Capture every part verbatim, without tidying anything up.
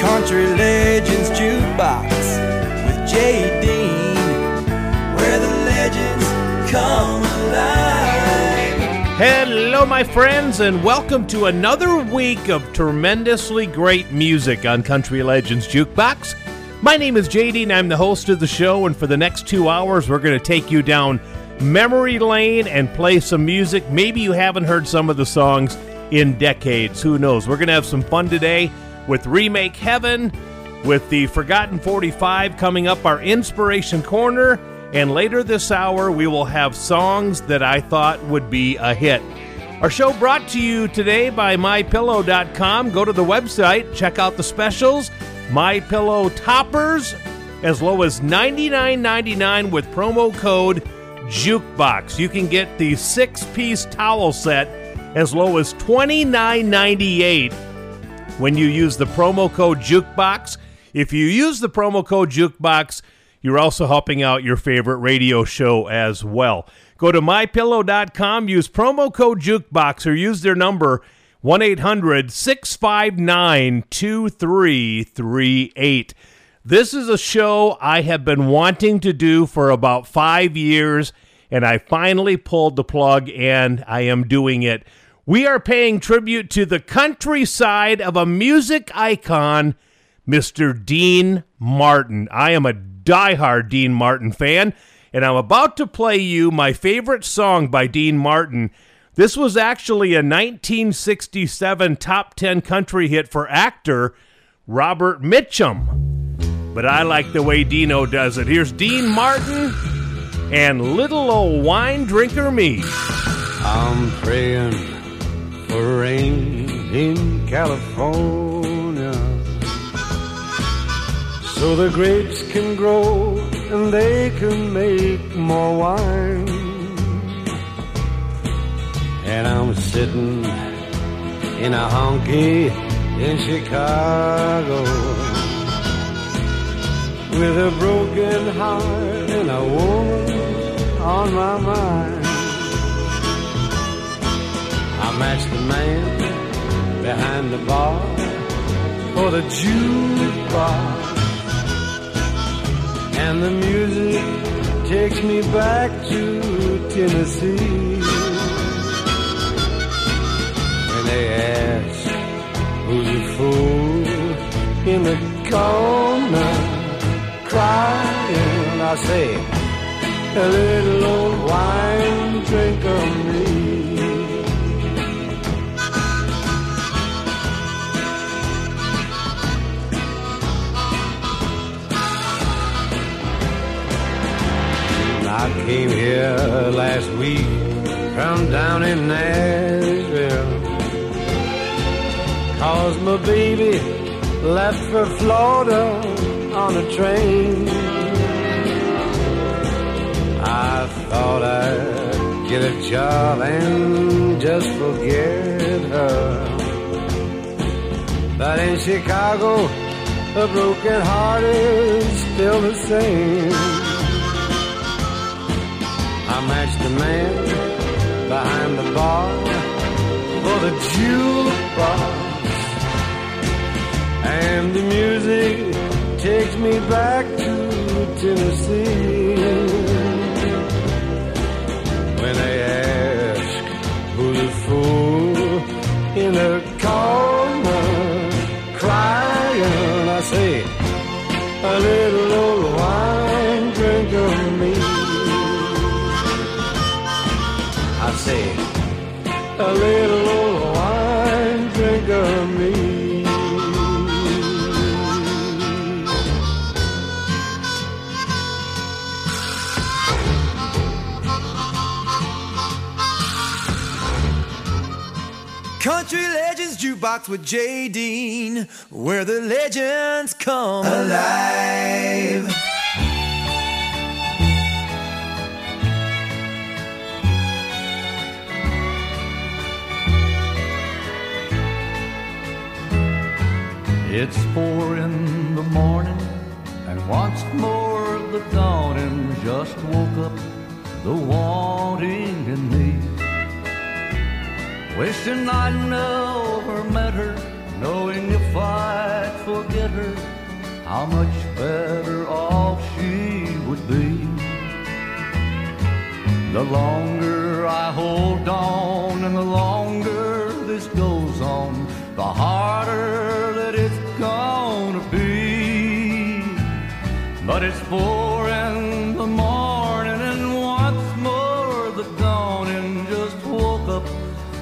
Country Legends Jukebox with J D. Dean, where the legends come alive. Hello, my friends, and welcome to another week of tremendously great music on Country Legends Jukebox. My name is J D, and I'm the host of the show, and for the next two hours, we're going to take you down memory lane and play some music. Maybe you haven't heard some of the songs in decades. Who knows? We're going to have some fun today with Remake Heaven, with the Forgotten forty-five coming up, our Inspiration Corner, and later this hour we will have songs that I thought would be a hit. Our show brought to you today by My Pillow dot com. Go to the website, check out the specials, MyPillow toppers, as low as ninety-nine ninety-nine with promo code JUKEBOX. You can get the six-piece towel set as low as twenty-nine ninety-eight when you use the promo code JUKEBOX. If you use the promo code JUKEBOX, you're also helping out your favorite radio show as well. Go to My Pillow dot com, use promo code JUKEBOX, or use their number one eight hundred six five nine two three three eight. This is a show I have been wanting to do for about five years, and I finally pulled the plug, and I am doing it. We are paying tribute to the countryside of a music icon, Mister Dean Martin. I am a diehard Dean Martin fan, and I'm about to play you my favorite song by Dean Martin. This was actually a nineteen sixty-seven top ten country hit for actor Robert Mitchum, but I like the way Dino does it. Here's Dean Martin and Little Old Wine Drinker Me. I'm praying for rain in California, so the grapes can grow and they can make more wine. And I'm sitting in a honky in Chicago with a broken heart and a woman on my mind. I matched the man behind the bar for the jukebox, and the music takes me back to Tennessee. When they ask who's the fool in the corner crying, I say a little old wine drinker me. I came here last week from down in Nashville, 'cause my baby left for Florida on a train. I thought I'd get a job and just forget her, but in Chicago a broken heart is still the same. I matched the man behind the bar for the jukebox, and the music takes me back to Tennessee. When they ask who's a fool in a corner crying, I say a little old wine drinker me. I say, a little old wine drinker me. Country Legends Jukebox with J. Dean, where the legends come alive. It's four in the morning, and once more the dawning just woke up the wanting in me. Wishing I never met her, knowing if I'd forgotten did her, how much better off she would be. The longer I hold on and the longer this goes on, the harder that it's gonna be. But it's four in the morning and once more the dawning just woke up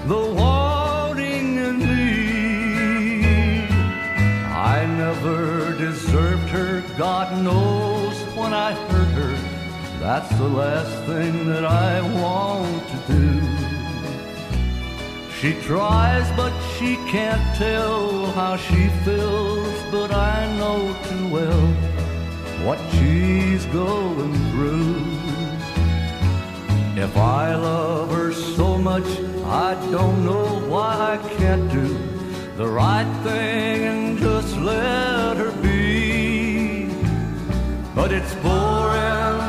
the wanting in me. I never deserved her, God knows when I hurt her, that's the last thing that I want to do. She tries but she can't tell how she feels, but I know too well what she's going through. If I love her so much, I don't know why I can't do the right thing and just let her be. But it's four and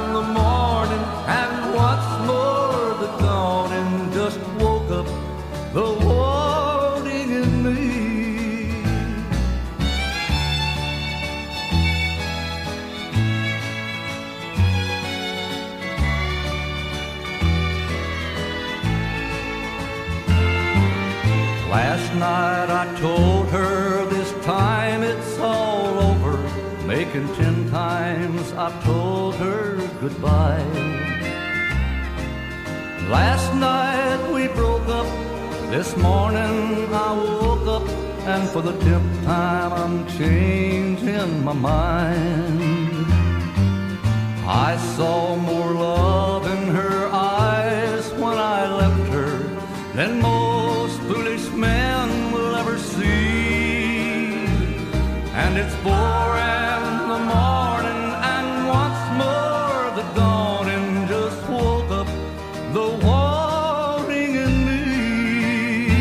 and once more the dawning just woke up the wanting in me. Last night I told her this time it's all over, making ten times I told her goodbye. Last night we broke up, this morning I woke up, and for the tenth time I'm changing my mind. I saw more love in her eyes when I left her than most foolish men will ever see. And it's four in the morning and once more dawning just woke up the wanting in me.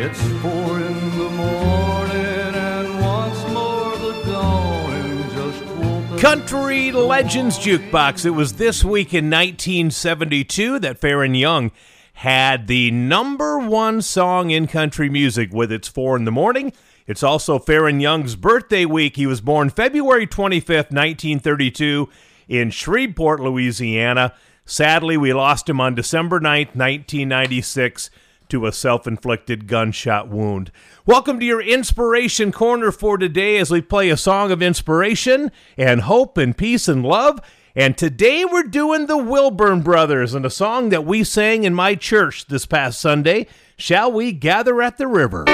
It's four in the morning and once more the dawning just woke up. Country Legends Jukebox. It was this week in nineteen seventy-two that Faron Young had the number one song in country music with It's Four in the Morning. It's also Faron Young's birthday week. He was born February twenty-fifth, nineteen thirty-two. in Shreveport, Louisiana. Sadly, we lost him on December ninth, nineteen ninety-six, to a self-inflicted gunshot wound. Welcome to your Inspiration Corner for today as we play a song of inspiration and hope and peace and love. And today we're doing the Wilburn Brothers and a song that we sang in my church this past Sunday, Shall We Gather at the River?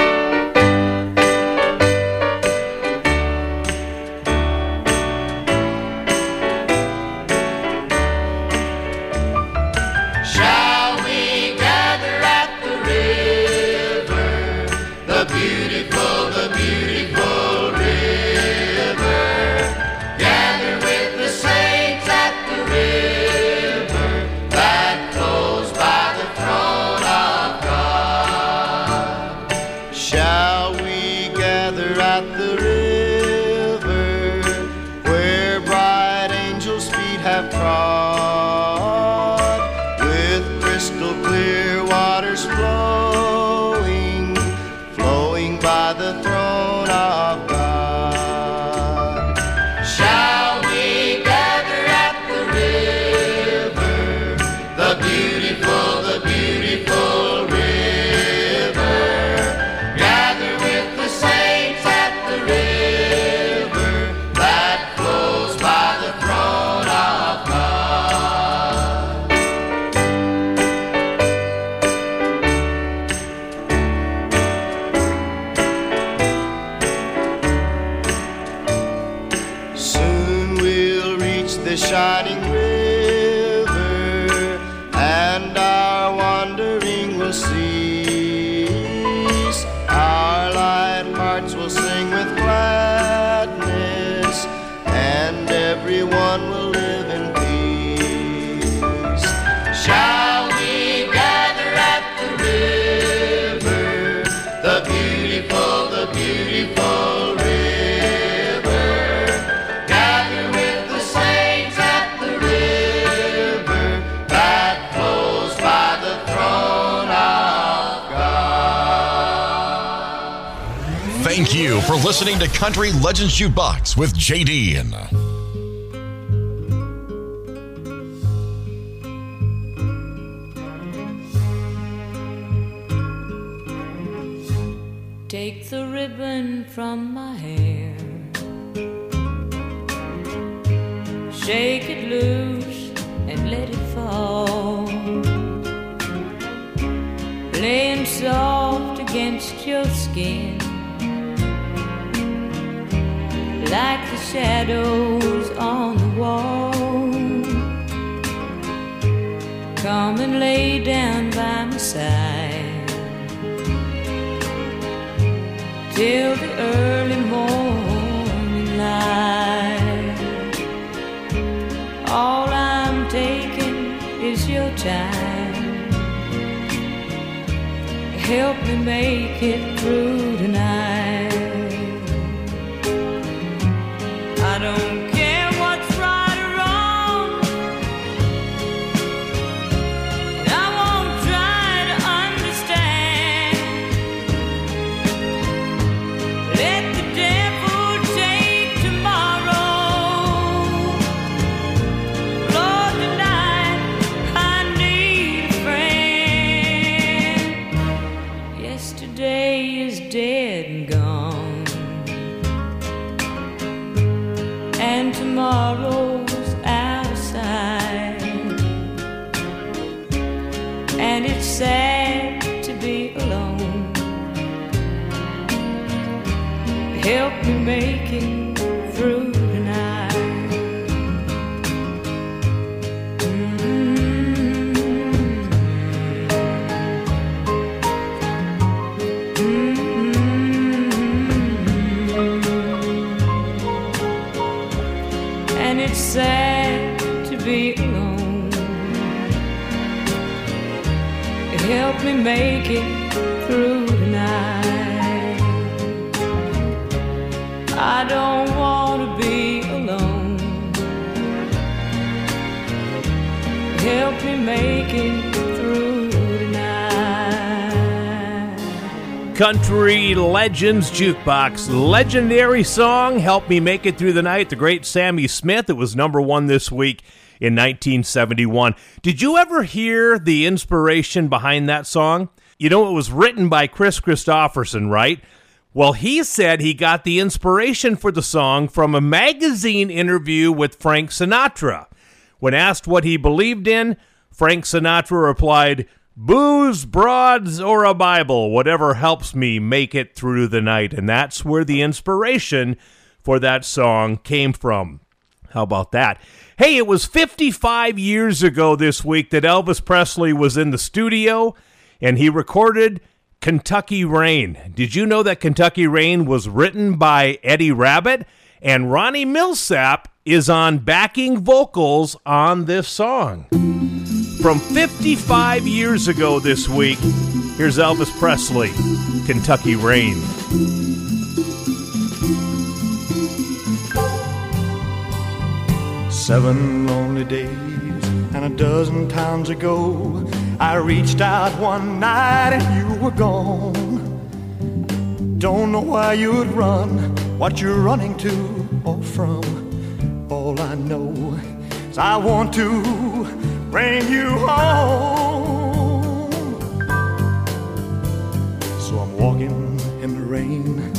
for listening to Country Legends Jukebox with J. Dean. Take the ribbon from my hair, shake it loose and let it fall, laying soft against your skin, like the shadows on the wall. Come and lay down by my side till the early morning light. All I'm taking is your time. Help me make it through tonight. I don't care what's right or wrong, and I won't try to understand. Let the devil take tomorrow. Lord, tonight I need a friend. Yesterday is dead and gone, and tomorrow's outside, and it's sad to be alone. Help me make it through tonight. Mm-hmm. Mm-hmm. It's sad to be alone. It helped me make it through tonight. I don't want to be alone. It helped me make it through tonight. Country Legends Jukebox. Legendary song, Help Me Make It Through the Night, the great Sammi Smith. It was number one this week in nineteen seventy-one. Did you ever hear the inspiration behind that song? You know, it was written by Kris Kristofferson, right? Well, he said he got the inspiration for the song from a magazine interview with Frank Sinatra. When asked what he believed in, Frank Sinatra replied, "Booze, broads, or a Bible, whatever helps me make it through the night." And that's where the inspiration for that song came from. How about that? Hey, it was fifty-five years ago this week that Elvis Presley was in the studio and he recorded Kentucky Rain. Did you know that Kentucky Rain was written by Eddie Rabbitt? And Ronnie Milsap is on backing vocals on this song. From fifty-five years ago this week, here's Elvis Presley, Kentucky Rain. Seven lonely days and a dozen times ago, I reached out one night and you were gone. Don't know why you'd run, what you're running to or from. All I know is I want to bring you home. So I'm walking in the rain,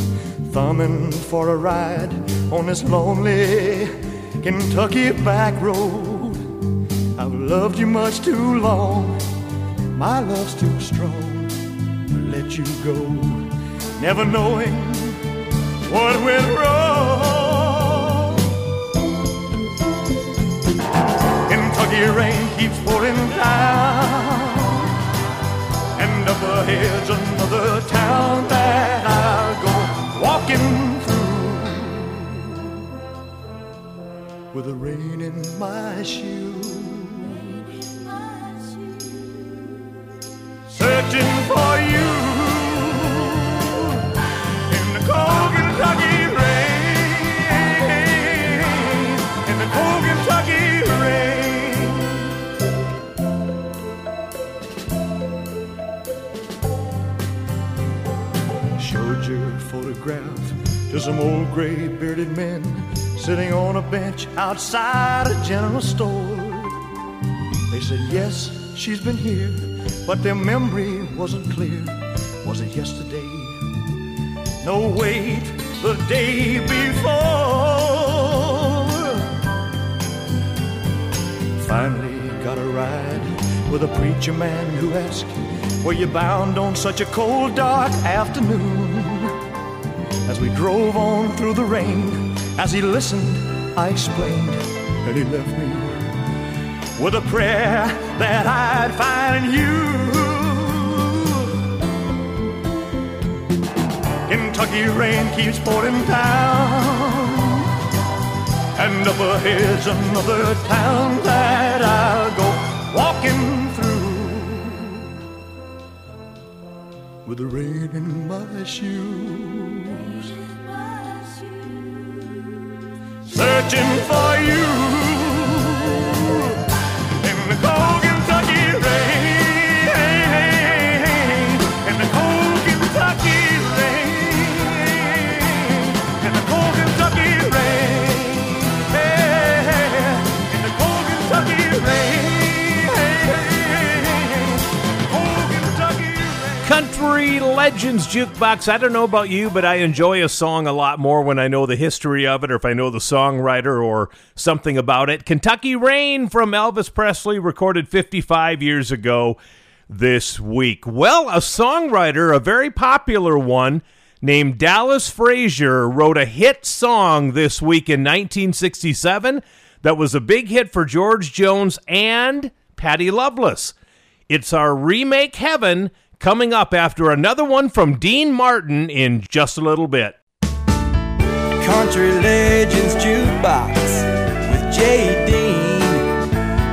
thumbing for a ride on this lonely Kentucky back road. I've loved you much too long, my love's too strong to let you go, never knowing what went wrong. Kentucky rain keeps pouring down, and up ahead's another town that I'll go walking through with the rain in my shoe, searching for you in the cold Kentucky rain, in the cold Kentucky rain. Photograph to some old gray bearded men sitting on a bench outside a general store. They said, yes, she's been here, but their memory wasn't clear. Was it yesterday? No, wait, the day before. Finally got a ride with a preacher man who asked, were you bound on such a cold, dark afternoon? As we drove on through the rain, as he listened, I explained, and he left me with a prayer that I'd find you. Kentucky rain keeps pouring down, and up ahead's another town that I'll go walking through with the rain in my shoes, searching for you in the cold Kentucky rain, in the cold Kentucky rain, in the cold Kentucky rain, in the cold Kentucky rain. Country Legends Jukebox. I don't know about you, but I enjoy a song a lot more when I know the history of it, or if I know the songwriter or something about it. Kentucky Rain from Elvis Presley, recorded fifty-five years ago this week. Well, a songwriter, a very popular one, named Dallas Frazier, wrote a hit song this week in nineteen sixty-seven that was a big hit for George Jones and Patty Loveless. It's our remake heaven, coming up after another one from Dean Martin in just a little bit. Country Legends Jukebox with J. Dean,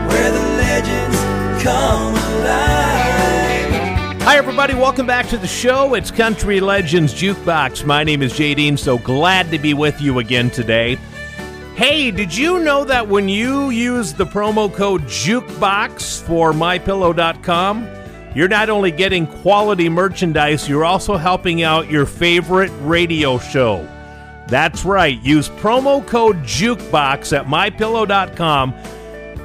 where the legends come alive. Hi, everybody. Welcome back to the show. It's Country Legends Jukebox. My name is J. Dean, so glad to be with you again today. Hey, did you know that when you use the promo code JUKEBOX for my pillow dot com, you're not only getting quality merchandise, you're also helping out your favorite radio show. That's right. Use promo code JUKEBOX at my pillow dot com.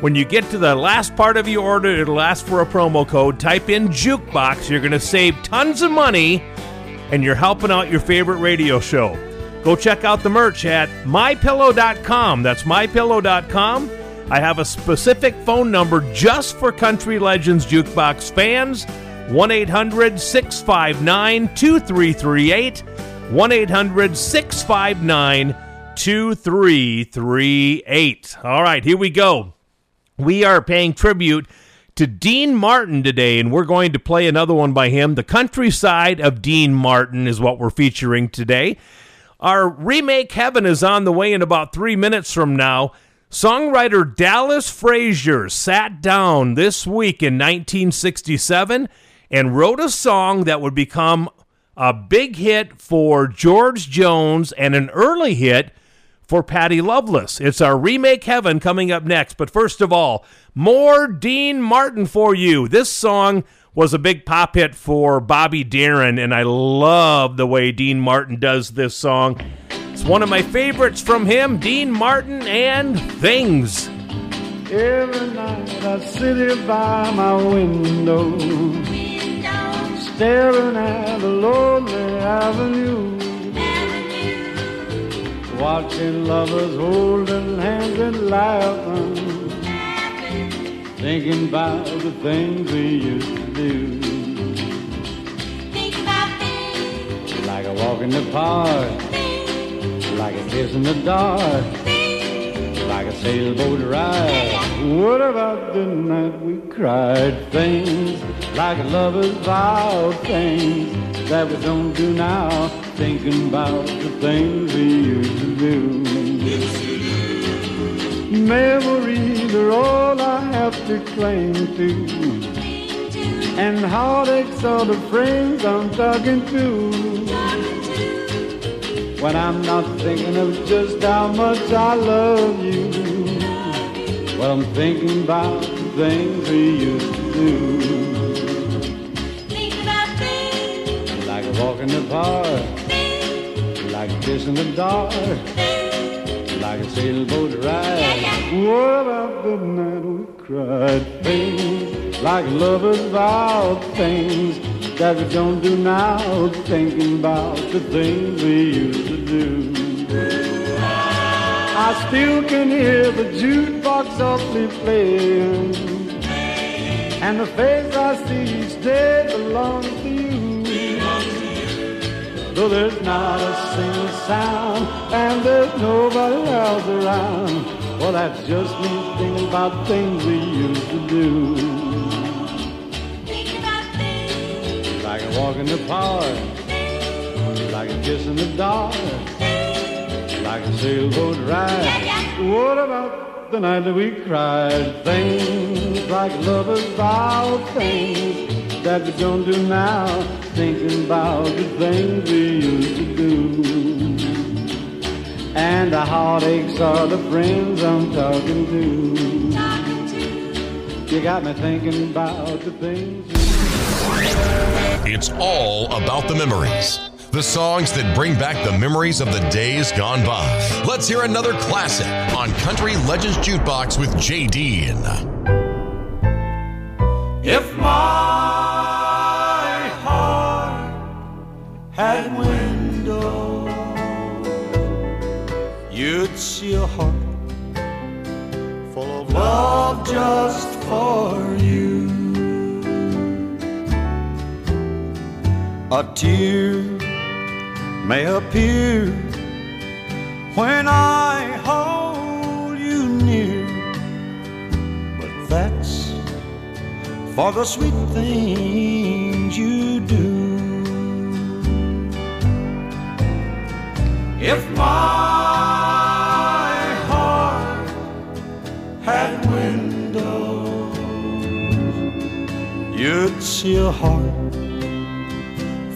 When you get to the last part of your order, it'll ask for a promo code. Type in JUKEBOX. You're going to save tons of money, and you're helping out your favorite radio show. Go check out the merch at my pillow dot com. That's my pillow dot com. I have a specific phone number just for Country Legends Jukebox fans, one eight hundred six five nine two three three eight, one eight hundred six five nine two three three eight. All right, here we go. We are paying tribute to Dean Martin today, and we're going to play another one by him. The Countryside of Dean Martin is what we're featuring today. Our remake heaven is on the way in about three minutes from now. Songwriter Dallas Frazier sat down this week in nineteen sixty-seven and wrote a song that would become a big hit for George Jones and an early hit for Patty Loveless. It's our remake heaven coming up next. But first of all, more Dean Martin for you. This song was a big pop hit for Bobby Darin, and I love the way Dean Martin does this song. It's one of my favorites from him, Dean Martin, and Things. Every night I sit here by my window, window. Staring at the lonely avenue, avenue. Watching lovers holding hands and laughing, laughing. Thinking about the things we used to do. Think about things. Like a walk in the park. Like a kiss in the dark, things. Like a sailboat ride. What about the night we cried? Things like a lover's vow, things that we don't do now. Thinking about the things we used to do. Memories are all I have to cling to, and heartaches are the friends I'm talking to. When I'm not thinking of just how much I love you, well, I'm thinking about the things we used to do. Think about things. Like a walk in the park. Things. Like a kiss in the dark, like a sailboat ride. Well, at midnight we cried things like lovers vowed, things that we don't do now, thinking about the things we used to do. I still can hear the jukebox softly playing, and the face I see each day belongs to you. Though there's not a single sound, and there's nobody else around, well, that's just me thinking about things we used to do. Like a walk in the park, like a kiss in the dark, like a sailboat ride. Yeah, yeah. What about the night that we cried? Things like lovers vow, things that we don't do now, thinking about the things we used to do. And the heartaches are the friends I'm talking to. Talking to. You got me thinking about the things we... It's all about the memories, the songs that bring back the memories of the days gone by. Let's hear another classic on Country Legends Jukebox with Jay Dean. If my heart had windows, you'd see a heart full of love just for you. A tear may appear when I hold you near, but that's for the sweet things you do. If my heart had windows, you'd see a heart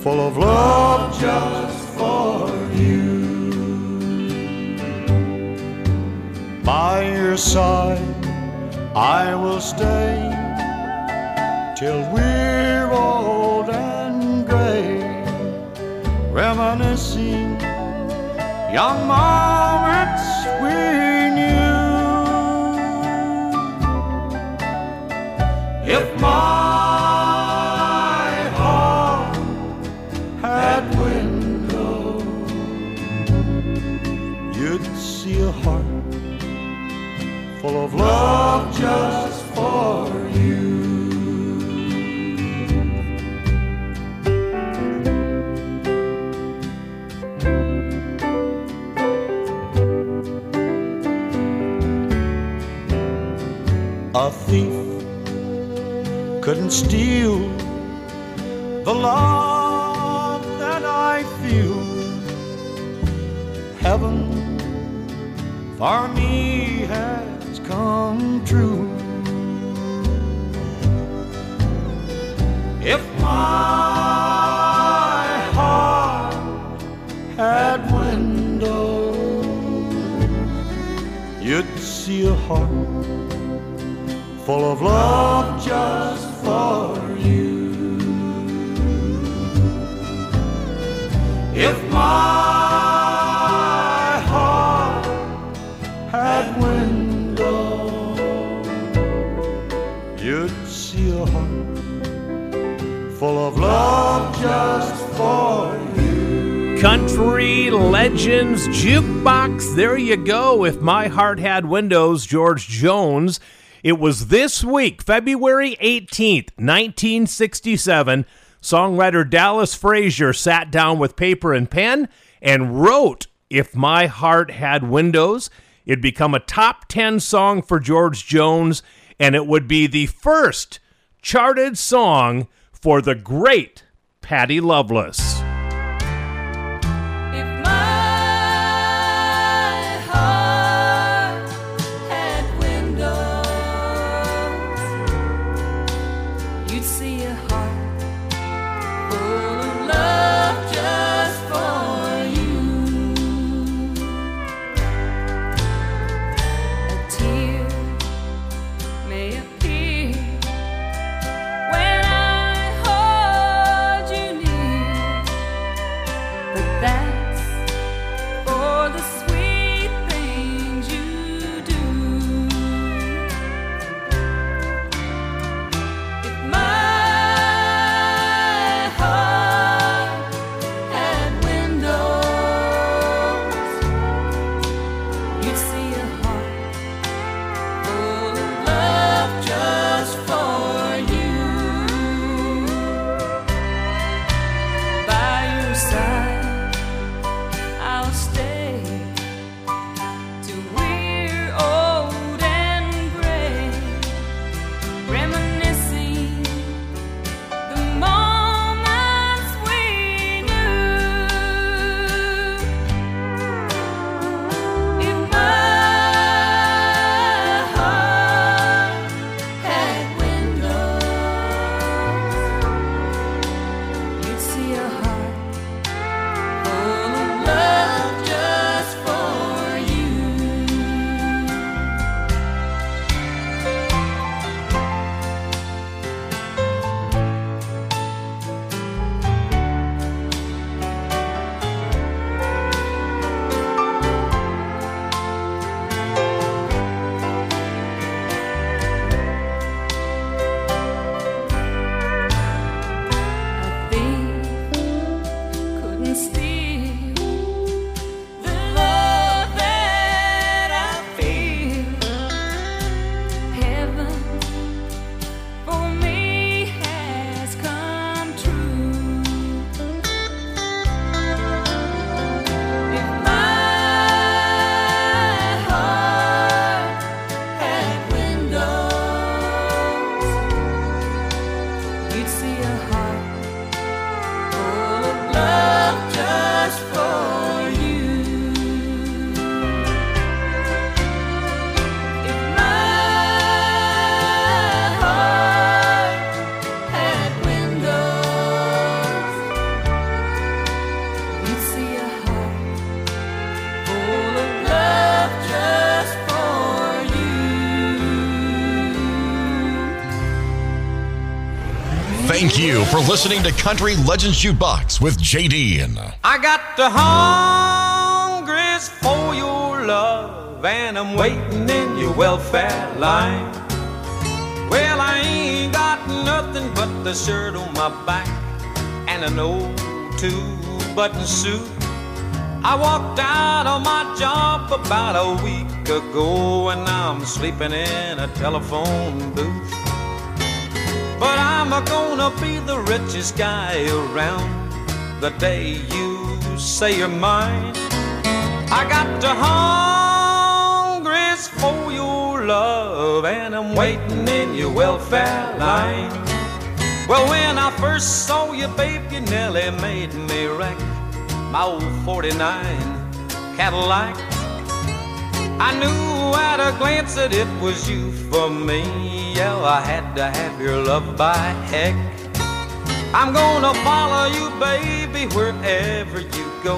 full of love just for you. By your side I will stay till we're old and gray, reminiscing young moments we knew. If my full of love just for you. A thief couldn't steal the love that I feel. Heaven for me has come true. If my heart had windows, you'd see a heart full of love just for you. If my full of love just for you. Country Legends Jukebox. There you go. If My Heart Had Windows, George Jones. It was this week, February eighteenth, nineteen sixty-seven. Songwriter Dallas Frazier sat down with paper and pen and wrote If My Heart Had Windows. It'd become a top ten song for George Jones, and it would be the first charted song for the great Patty Loveless. Thank you for listening to Country Legends Jukebox with J. Dean. I got the hungers for your love, and I'm waiting in your welfare line. Well, I ain't got nothing but the shirt on my back and an old two-button suit. I walked out on my job about a week ago, and now I'm sleeping in a telephone booth. But I'm gonna be the richest guy around the day you say you're mine. I got the hungers for your love, and I'm waiting in your welfare line. Well, when I first saw you, babe, you nearly made me wreck my old forty-nine Cadillac. I knew at a glance that it was you for me. Yeah, I had to have your love by heck. I'm gonna follow you, baby, wherever you go.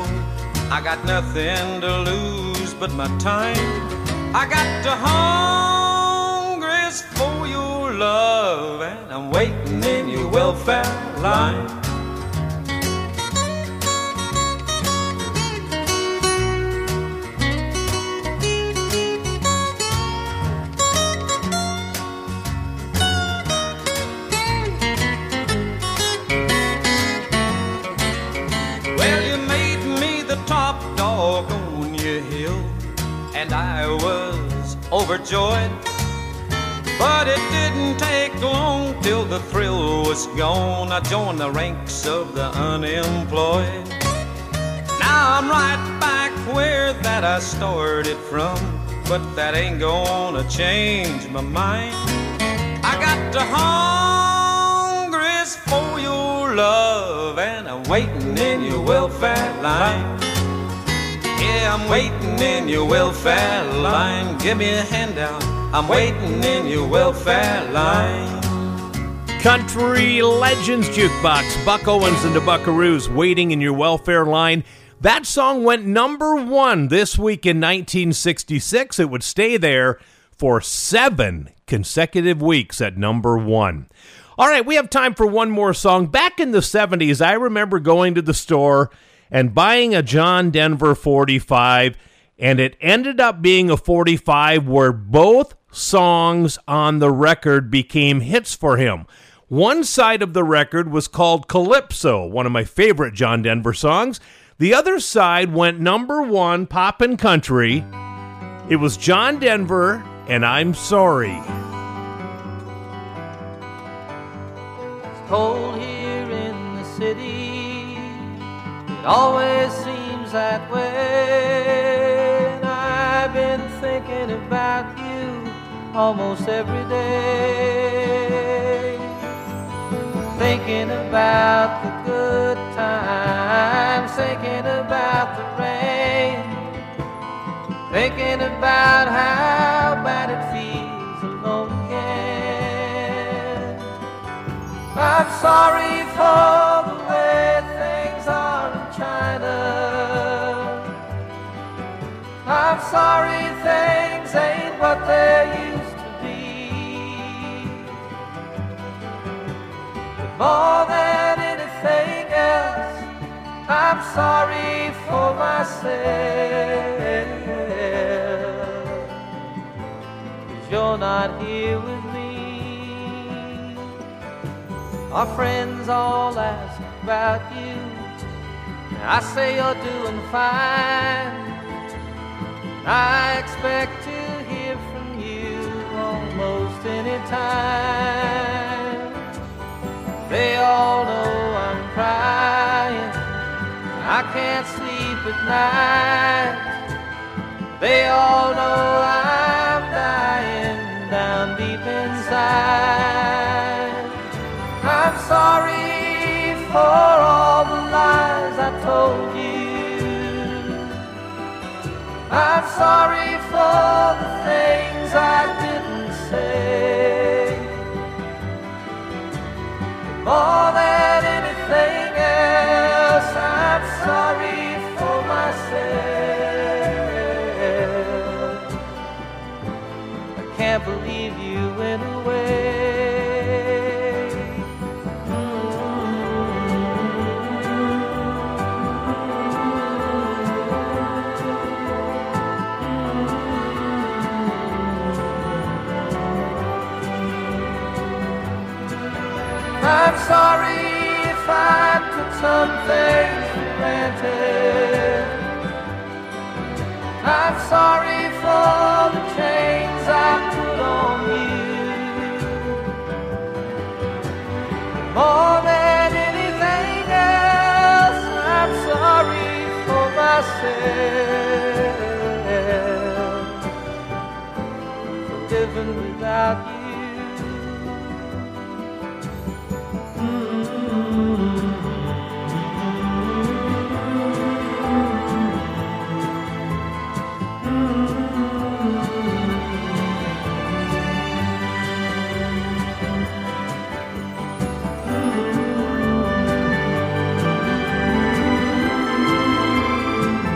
I got nothing to lose but my time. I got the hungers for your love, and I'm waiting in your welfare line. I was overjoyed, but it didn't take long till the thrill was gone. I joined the ranks of the unemployed. Now I'm right back where that I started from, but that ain't gonna change my mind. I got the hungers for your love, and I'm waiting in your welfare line. Yeah, I'm waiting in your welfare line. Give me a handout. I'm waiting in your welfare line. Country Legends Jukebox. Buck Owens and the Buckaroos, waiting in your welfare line. That song went number one this week in nineteen sixty-six. It would stay there for seven consecutive weeks at number one. All right, we have time for one more song. Back in the seventies, I remember going to the store and buying a John Denver forty-five, and it ended up being a forty-five where both songs on the record became hits for him. One side of the record was called Calypso, one of my favorite John Denver songs. The other side went number one, Poppin' Country. It was John Denver and I'm Sorry. It's cold here in the city, always seems that way, and I've been thinking about you almost every day, thinking about the good times, thinking about the rain, thinking about how bad it feels alone again. I'm sorry for the way things are in China. I'm sorry things ain't what they used to be. But more than anything else, I'm sorry for myself, 'cause you're not here with me. Our friends all ask about you, I say you're doing fine. I expect to hear from you almost any time. They all know I'm crying, I can't sleep at night. They all know I'm dying down deep inside. I'm sorry for all the lies I told you. I'm sorry for the things I didn't say. More than anything else, I'm sorry for myself. I can't believe you went away. Mm. sorry if I took some things for granted. I'm sorry for the chains I put on you. More than anything else, I'm sorry for myself, for living without you.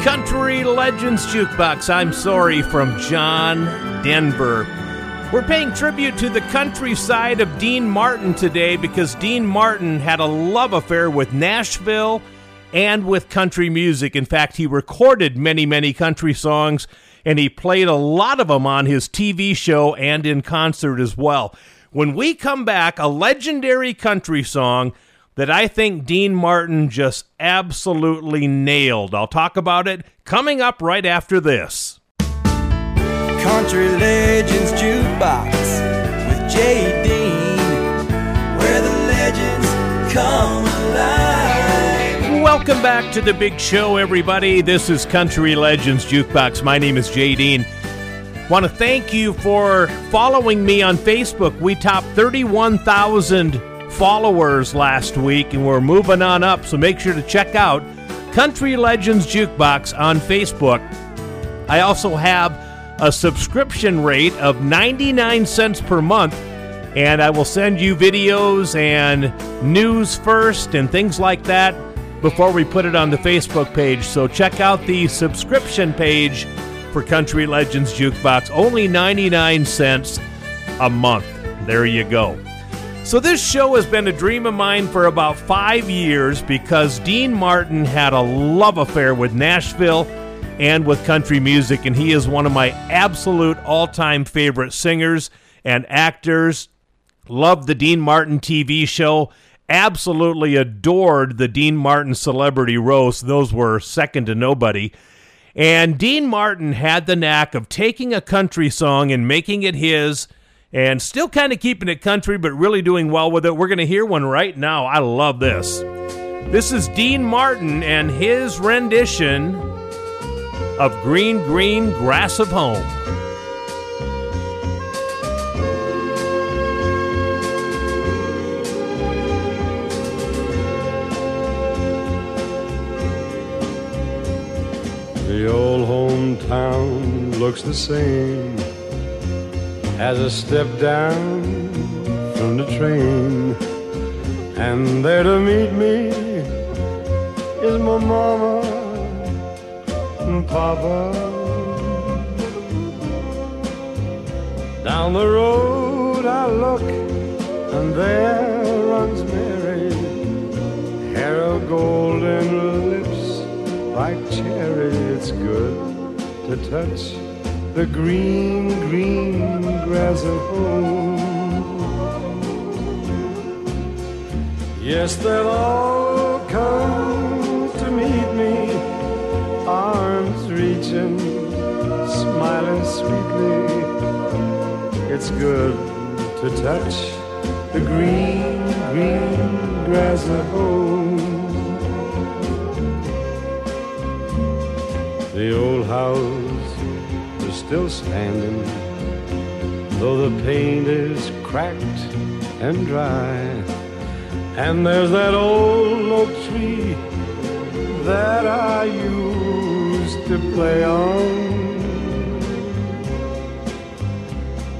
Country Legends Jukebox, I'm Sorry, from John Denver. We're paying tribute to the countryside of Dean Martin today because Dean Martin had a love affair with Nashville and with country music. In fact, he recorded many, many country songs, and he played a lot of them on his T V show and in concert as well. When we come back, a legendary country song that I think Dean Martin just absolutely nailed. I'll talk about it coming up right after this. Country Legends Jukebox with J D. Dean, where the legends come alive. Welcome back to the big show, everybody. This is Country Legends Jukebox. My name is Jay Dean. Want to thank you for following me on Facebook. We topped thirty-one thousand followers last week, and we're moving on up, so make sure to check out Country Legends Jukebox on Facebook. I also have a subscription rate of ninety-nine cents per month, and I will send you videos and news first and things like that before we put it on the Facebook page. So check out the subscription page for Country Legends Jukebox, only ninety-nine cents a month. There you go. So this show has been a dream of mine for about five years because Dean Martin had a love affair with Nashville and with country music, and he is one of my absolute all-time favorite singers and actors. Loved the Dean Martin T V show. Absolutely adored the Dean Martin Celebrity Roast. Those were second to nobody. And Dean Martin had the knack of taking a country song and making it his, and still kind of keeping it country, but really doing well with it. We're going to hear one right now. I love this. This is Dean Martin and his rendition of Green, Green Grass of Home. The old hometown looks the same as I step down from the train, and there to meet me is my mama and papa. Down the road I look, and there runs Mary, hair of gold and lips like cherry. It's good to touch the green, green grass of home. Yes, they'll all come to meet me, arms reaching, smiling sweetly. It's good to touch the green, green grass of home. The old house still standing, though the paint is cracked and dry, and there's that old oak tree that I used to play on.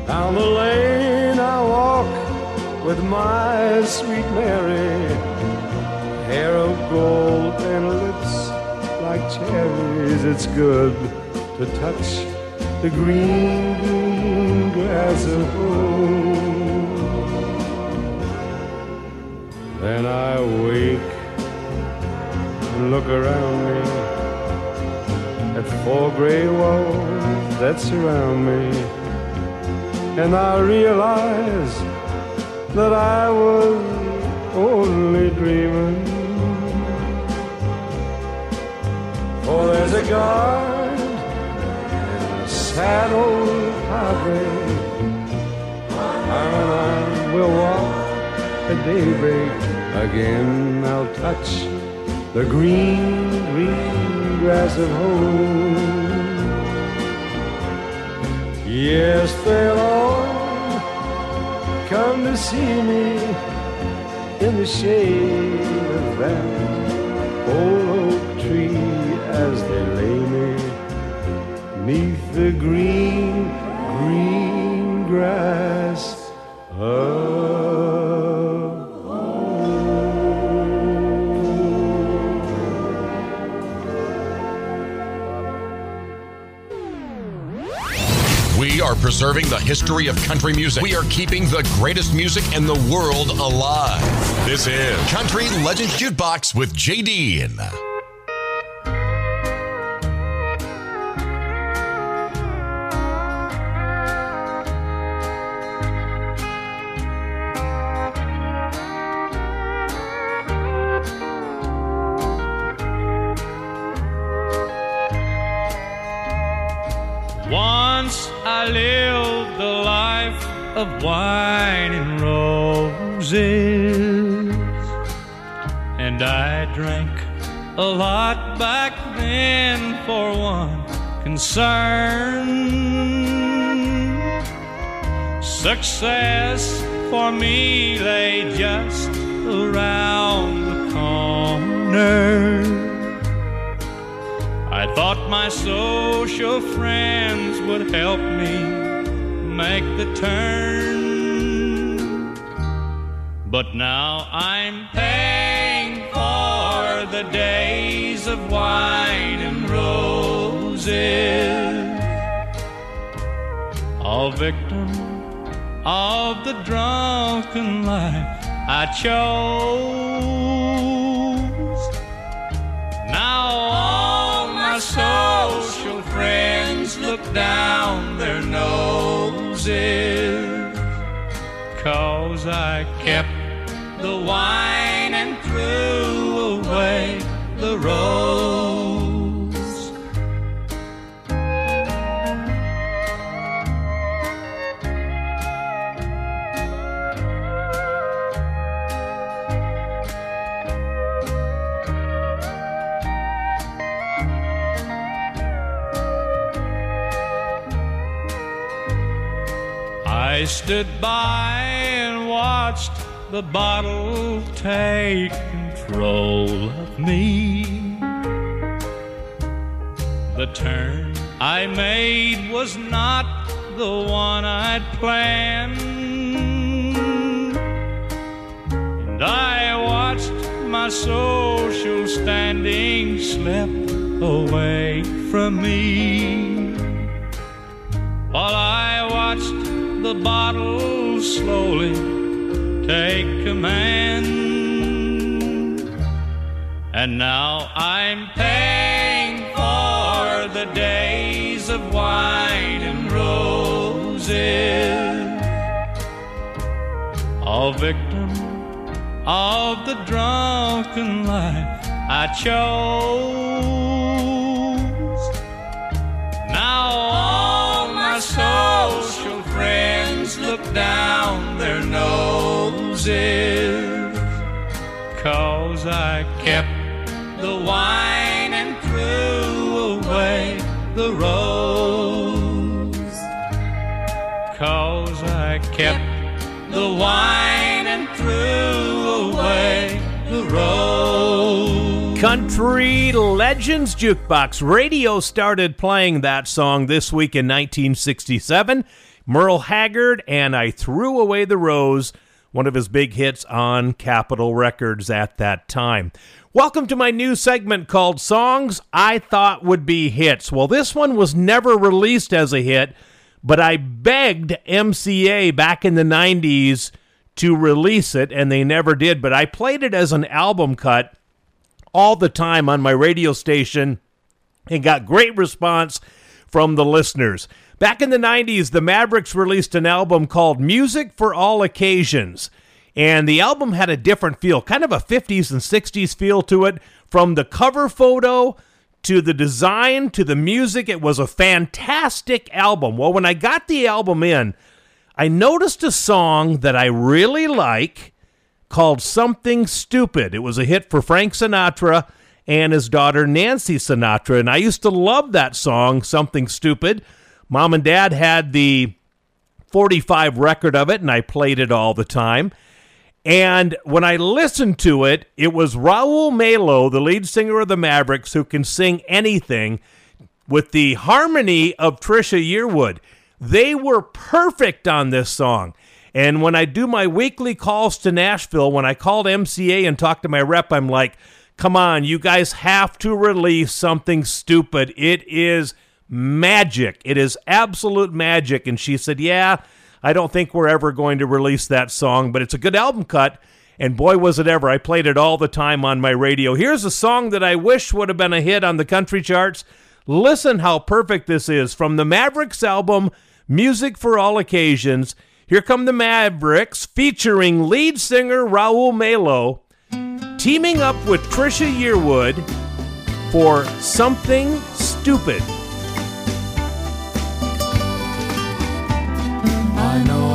Down the lane I walk with my sweet Mary, hair of gold and lips like cherries. It's good to touch the green, green grass of home. Then I wake and look around me at four gray walls that surround me, and I realize that I was only dreaming. For there's a God in a sad old highway, and I will walk at daybreak again. I'll touch the green, green grass of home. Yes, they'll all come to see me in the shade of that old oak tree, as they lay me 'neath the green, green grass of home. We are preserving the history of country music. We are keeping the greatest music in the world alive. This is Country Legends Jukebox with J. Dean. Once I lived the life of wine and roses, and I drank a lot back then for one concern. Success for me lay just around the corner. I thought my social friends would help me make the turn, but now I'm paying for the days of wine and roses. A victim of the drunken life I chose. Now all my social friends look down their noses, 'cause I kept the wine and threw away the rose. I stood by and watched the bottle take control of me. The turn I made was not the one I'd planned, and I watched my social standing slip away from me, while I watched the bottle slowly take command. And now I'm paying for the days of wine and roses, a victim of the drunken life I chose. Now all my social friends look down their nose, 'cause I kept the wine and threw away the rose. 'Cause I kept the wine and threw away the rose. Country Legends Jukebox. Radio started playing that song this week in nineteen sixty-seven. Merle Haggard and I Threw Away the Rose, one of his big hits on Capitol Records at that time. Welcome to my new segment called Songs I Thought Would Be Hits. Well, this one was never released as a hit, but I begged M C A back in the nineties to release it, and they never did. But I played it as an album cut all the time on my radio station and got great response from the listeners. Back in the nineties, the Mavericks released an album called Music for All Occasions, And the album had a different feel, kind of a fifties and sixties feel to it. From the cover photo to the design to the music, it was a fantastic album. Well, when I got the album in, I noticed a song that I really like called Something Stupid. It was a hit for Frank Sinatra and his daughter Nancy Sinatra. And I used to love that song, Something Stupid. Mom and Dad had the forty-five record of it, and I played it all the time. And when I listened to it, it was Raul Malo, the lead singer of the Mavericks, who can sing anything, with the harmony of Trisha Yearwood. They were perfect on this song. And when I do my weekly calls to Nashville, when I called M C A and talked to my rep, I'm like, come on, you guys have to release Something Stupid. It is magic. It is absolute magic. And she said, yeah, I don't think we're ever going to release that song, but it's a good album cut, and boy, was it ever. I played it all the time on my radio. Here's a song that I wish would have been a hit on the country charts. Listen how perfect this is. From the Mavericks album, Music for All Occasions, here come the Mavericks, featuring lead singer Raul Malo, teaming up with Trisha Yearwood for Something Stupid. I know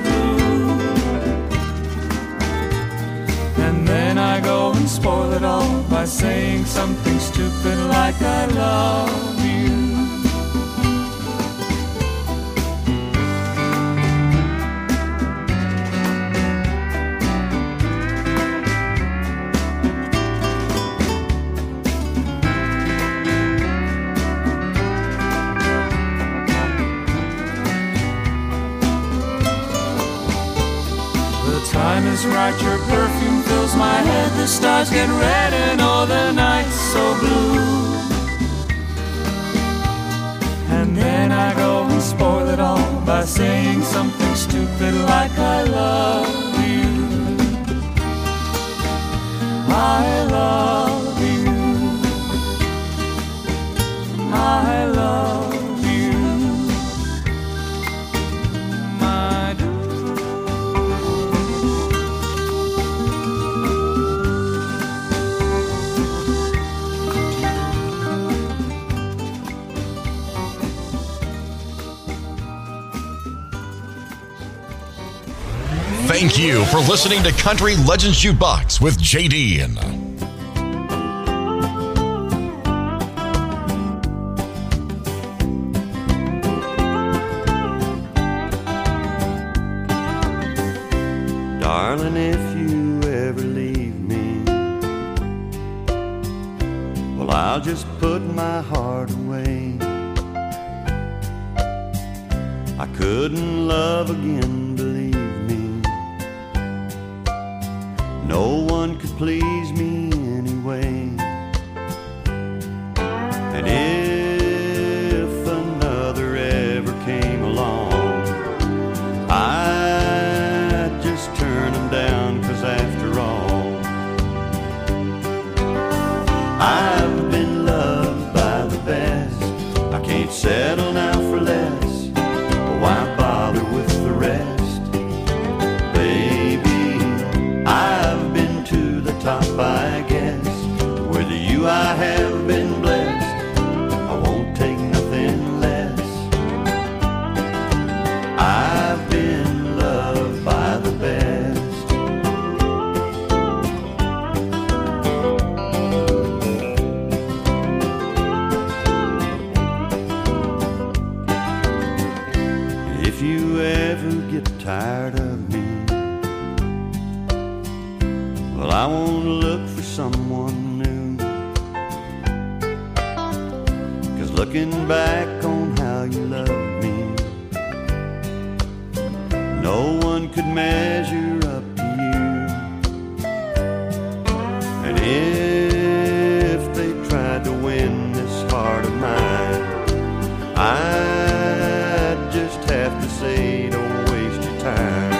blue. And then I go and spoil it all by saying something stupid like I love you. Time is right, your perfume fills my head, the stars get red and all the night's so blue. And then I go and spoil it all by saying something stupid like I love you. I love you. I love you. Thank you for listening to Country Legends Jukebox with J. Dean. Darling, if you ever leave me, well, I'll just put my heart away. I couldn't love again. No one could please me anyway. And if another ever came along, I'd just turn them down, 'cause after all, I've been loved by the best. I can't settle now for less. Why? you I have been blessed. I won't take nothing less. I've been loved by the best. If you ever get tired of me, well, I won't look for someone. Looking back on how you loved me, no one could measure up to you. And if they tried to win this heart of mine, I'd just have to say, don't waste your time.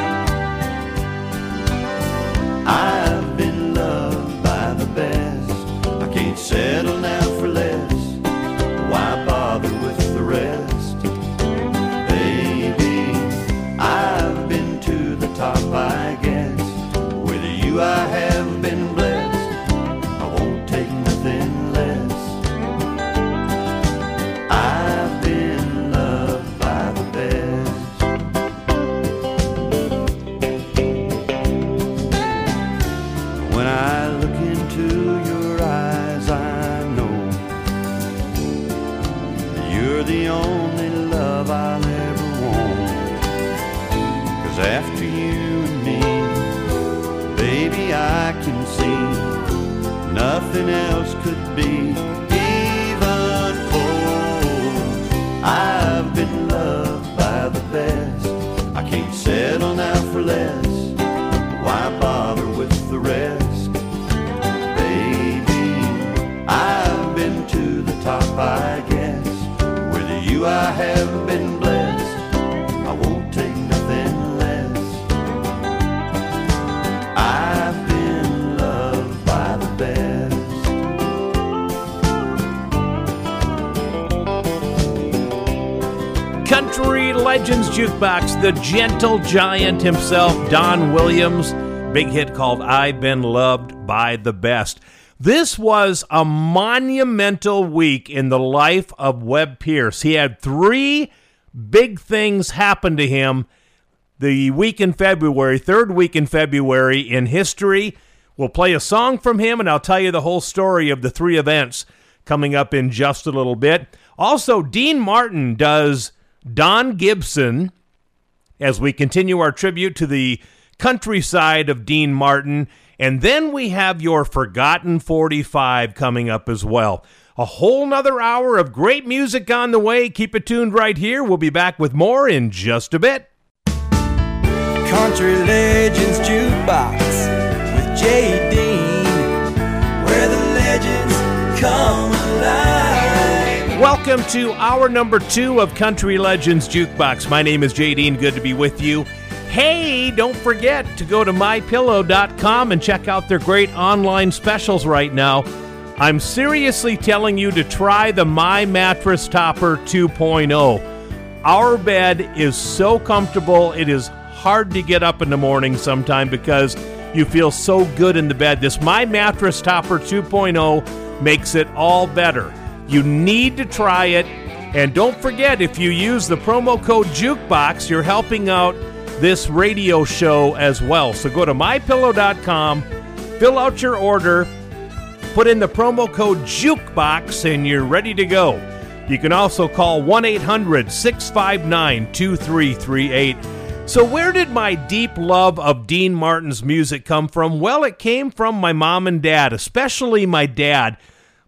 I've been loved by the best. I can't settle now for less. Why bother with the rest? Baby, I've been to the top, I guess. With you I have been blessed. I won't take nothing less. I've been loved by the best. When I look into your eyes, I know you're the only love I'll ever want. 'Cause after you and me, baby, I can see nothing else could be even close. I've been loved by the best. I can't settle now for less. Why bother with the rest? Baby, I've been to the top, I guess. You I have been blessed. I won't take nothing less. I've been loved by the best. Country Legends Jukebox, the gentle giant himself, Don Williams. Big hit called I've Been Loved by the Best. This was a monumental week in the life of Webb Pierce. He had three big things happen to him the week in February, third week in February in history. We'll play a song from him, and I'll tell you the whole story of the three events coming up in just a little bit. Also, Dean Martin does Don Gibson as we continue our tribute to the countryside of Dean Martin. And then we have your Forgotten forty-five coming up as well. A whole nother hour of great music on the way. Keep it tuned right here. We'll be back with more in just a bit. Country Legends Jukebox with J D. Dean, where the legends come alive. Welcome to hour number two of Country Legends Jukebox. My name is J D. Dean. Good to be with you. Hey, don't forget to go to my pillow dot com and check out their great online specials right now. I'm seriously telling you to try the My Mattress Topper two point oh. Our bed is so comfortable, it is hard to get up in the morning sometime because you feel so good in the bed. This My Mattress Topper two point oh makes it all better. You need to try it. And don't forget, if you use the promo code JUKEBOX, you're helping out this radio show as well. So go to my pillow dot com, fill out your order, put in the promo code JUKEBOX, and you're ready to go. You can also call one eight hundred, six five nine, two three three eight. So where did my deep love of Dean Martin's music come from? Well, it came from my mom and dad, especially my dad.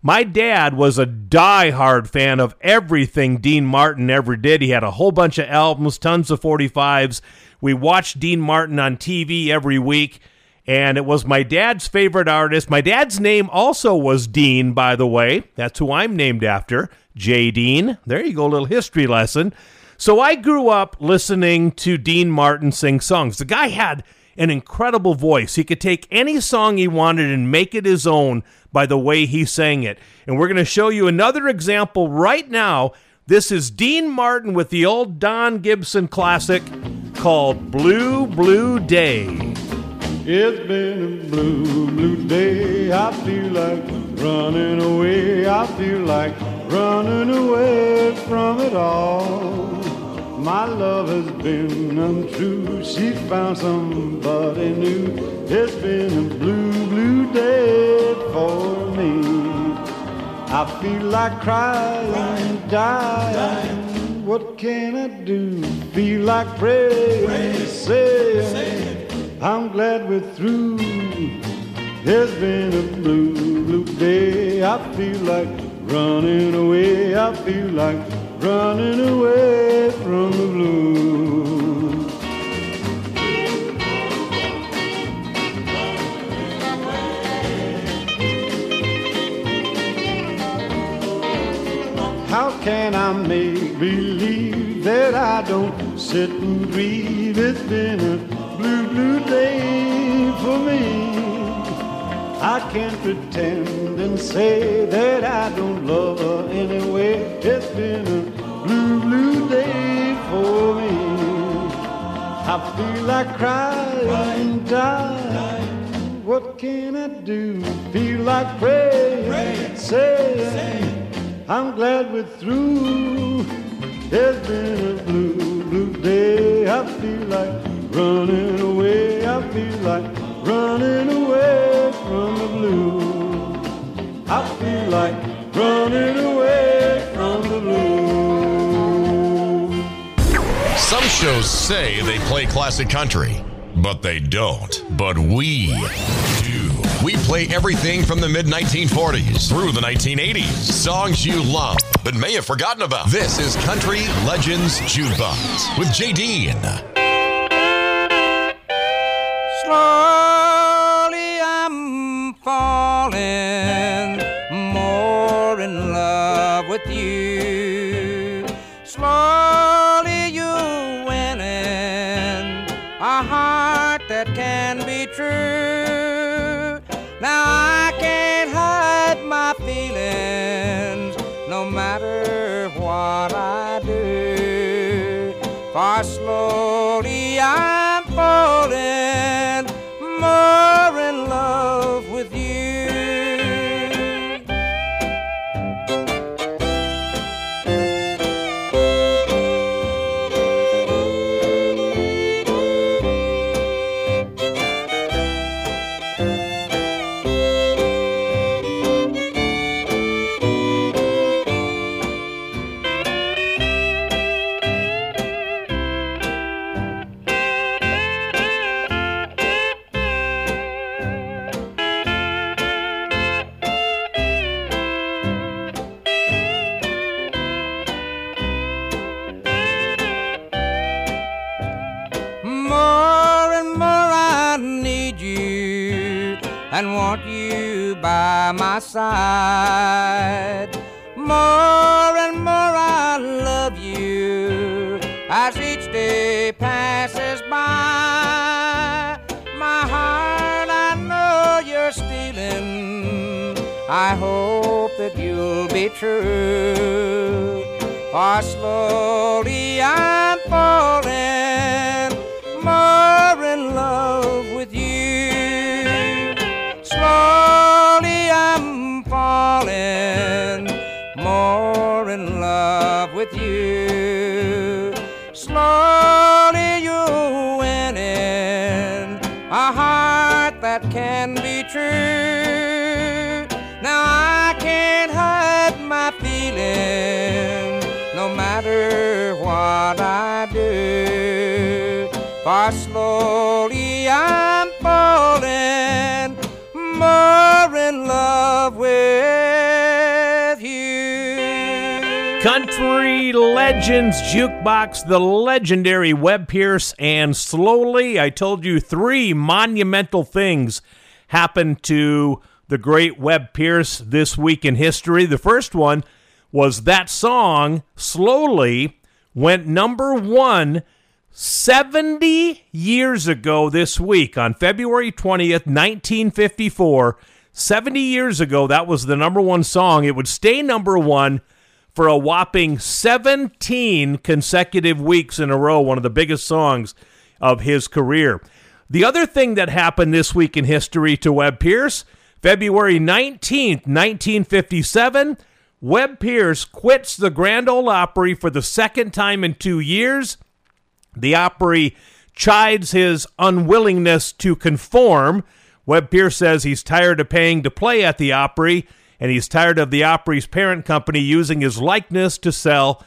My dad was a diehard fan of everything Dean Martin ever did. He had a whole bunch of albums, tons of forty-fives. We watched Dean Martin on T V every week, and it was my dad's favorite artist. My dad's name also was Dean, by the way. That's who I'm named after, Jay Dean. There you go, a little history lesson. So I grew up listening to Dean Martin sing songs. The guy had an incredible voice. He could take any song he wanted and make it his own by the way he sang it. And we're going to show you another example right now. This is Dean Martin with the old Don Gibson classic called Blue, Blue Day. It's been a blue, blue day. I feel like running away. I feel like running away from it all. My love has been untrue. She found somebody new. It's been a blue, blue day for me. I feel like crying, dying. What can I do? Feel like praying, saying I'm glad we're through. There's been a blue, blue day. I feel like running away. I feel like running away from the blue. How can I make believe that I don't sit and grieve? It's been a blue, blue day for me. I can't pretend and say that I don't love her anyway. It's been a blue, blue day for me. I feel like crying, dying. What can I do? Feel like praying, saying I'm glad we're through. There's been a blue, blue day. I feel like running away, I feel like running away from the blue. I feel like running away from the blue. Some shows say they play classic country, but they don't. But we do. We play everything from the mid nineteen forties through the nineteen eighties. Songs you love but may have forgotten about. This is Country Legends Jukebox with Jay Dean. Slowly I'm falling more in love with you. Slowly you're winning a heart that can be true. Now I can't hide my feelings no matter what I do. For slowly I'm falling more in love with you. By my side, more and more I love you as each day passes by. My heart, I know you're stealing. I hope that you'll be true. For slowly I'm falling more in love with you. Slowly I'm falling more in love with you. Slowly you're winning a heart that can be true. Now I can't hide my feelings no matter what I do. For slowly I'm falling more in love with you. Country Legends Jukebox, the legendary Webb Pierce, and slowly, I told you three monumental things happened to the great Webb Pierce this week in history. The first one was that song, Slowly, went number one seventy years ago this week, on February twentieth, nineteen fifty-four, seventy years ago, that was the number one song. It would stay number one for a whopping seventeen consecutive weeks in a row, one of the biggest songs of his career. The other thing that happened this week in history to Webb Pierce, February nineteenth, nineteen fifty-seven, Webb Pierce quits the Grand Ole Opry for the second time in two years. The Opry chides his unwillingness to conform. Webb Pierce says he's tired of paying to play at the Opry, and he's tired of the Opry's parent company using his likeness to sell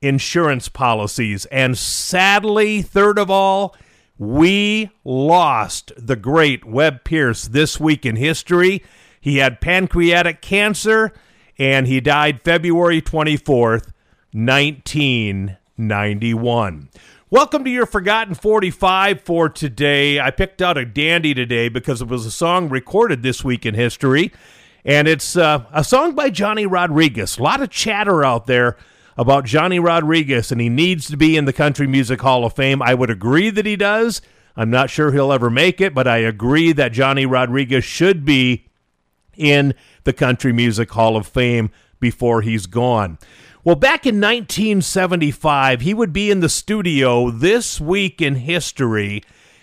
insurance policies. And sadly, third of all, we lost the great Webb Pierce this week in history. He had pancreatic cancer, and he died February twenty-fourth, nineteen ninety-one. Welcome to your Forgotten forty-five for today. I picked out a dandy today because it was a song recorded this week in history, and it's uh, a song by Johnny Rodriguez. A lot of chatter out there about Johnny Rodriguez, and he needs to be in the Country Music Hall of Fame. I would agree that he does. I'm not sure he'll ever make it, but I agree that Johnny Rodriguez should be in the Country Music Hall of Fame before he's gone. Well, back in nineteen seventy-five, he would be in the studio this week in history,